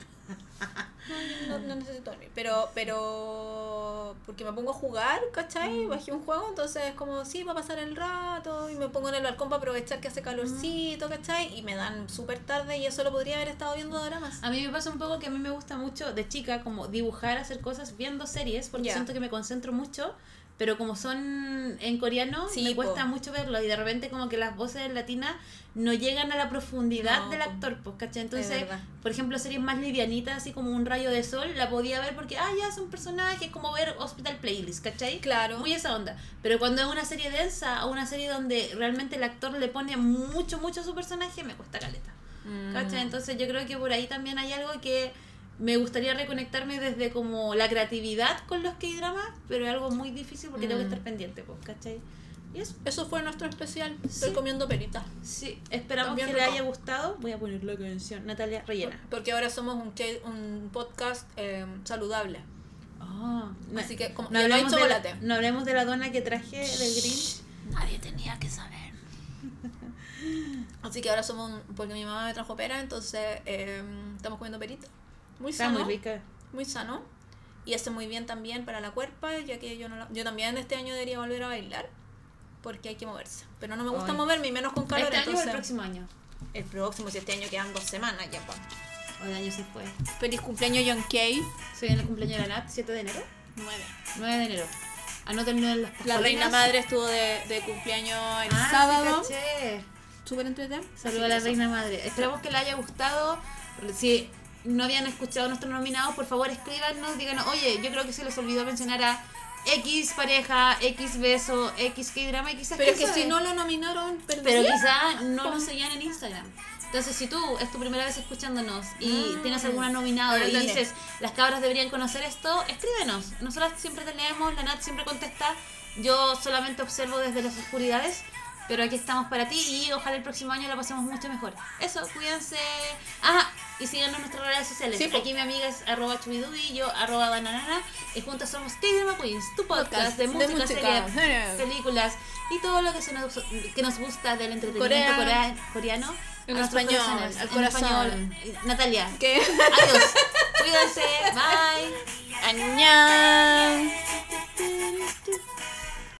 No necesito dormir. Pero porque me pongo a jugar, ¿cachai? Bajé un juego, entonces es como, sí, va a pasar el rato. Y me pongo en el balcón para aprovechar que hace calorcito, ¿cachai? Y me dan súper tarde y eso lo podría haber estado viendo dramas. A mí me pasa un poco que a mí me gusta mucho de chica como dibujar, hacer cosas viendo series. Porque siento que me concentro mucho. Pero como son en coreano, me cuesta mucho verlo. Y de repente como que las voces latinas no llegan a la profundidad del actor, pues, ¿cachai? Entonces, por ejemplo, series más livianitas, así como Un rayo de sol, la podía ver porque, ya son personajes, como ver Hospital Playlist, ¿cachai? Claro. Muy esa onda. Pero cuando es una serie densa o una serie donde realmente el actor le pone mucho a su personaje, me cuesta caleta, ¿cachai? Entonces yo creo que por ahí también hay algo que... Me gustaría reconectarme desde como la creatividad con los K-dramas, pero es algo muy difícil porque tengo que estar pendiente, pues, ¿cachai? Y eso fue nuestro especial. Estoy comiendo peritas. Sí, esperamos también que les haya gustado. Voy a poner la canción. Natalia, rellena. Porque ahora somos un podcast saludable. Así que como, no hablemos de chocolate. No hablemos de la dona que traje del Grinch. Nadie tenía que saber. Así que ahora somos porque mi mamá me trajo pera, entonces estamos comiendo peritas. Muy sano, muy rica, muy sano y hace muy bien también para la cuerpa, ya que yo también este año debería volver a bailar porque hay que moverse, pero no me gusta moverme y menos con calor. ¿Este año o el próximo año? El próximo, si este año quedan 2 semanas ya, pa. El año se fue. Feliz cumpleaños John Kay. Soy en el cumpleaños de la NAP, 7 de enero. 9 de enero. Anótenlo en las pasolinas. La reina madre estuvo de cumpleaños el sábado. Sí, súper entretenido. Saludos a la reina madre. Esperamos que le haya gustado. Sí. No habían escuchado nuestros nominados, por favor escríbanos, díganos, oye, yo creo que se les olvidó mencionar a X pareja, X beso, X K-drama, X... Pero que si no lo nominaron, perdón. Pero quizás no lo seguían en Instagram. Entonces, si tú es tu primera vez escuchándonos y tienes alguna nominada y dices, las cabras deberían conocer esto, escríbenos. Nosotras siempre te leemos, la Nat siempre contesta, yo solamente observo desde las oscuridades. Pero aquí estamos para ti y ojalá el próximo año lo pasemos mucho mejor. Eso, cuídense. Y síganos en nuestras redes sociales. Sí, aquí mi amiga es @chubidubi, yo @bananana. Y juntas somos K-drama Queens, tu podcast de música, series, películas y todo lo que nos gusta del entretenimiento coreano. En español, al corazón. Natalia. ¿Qué? Adiós. Cuídense. Bye. Annyeong.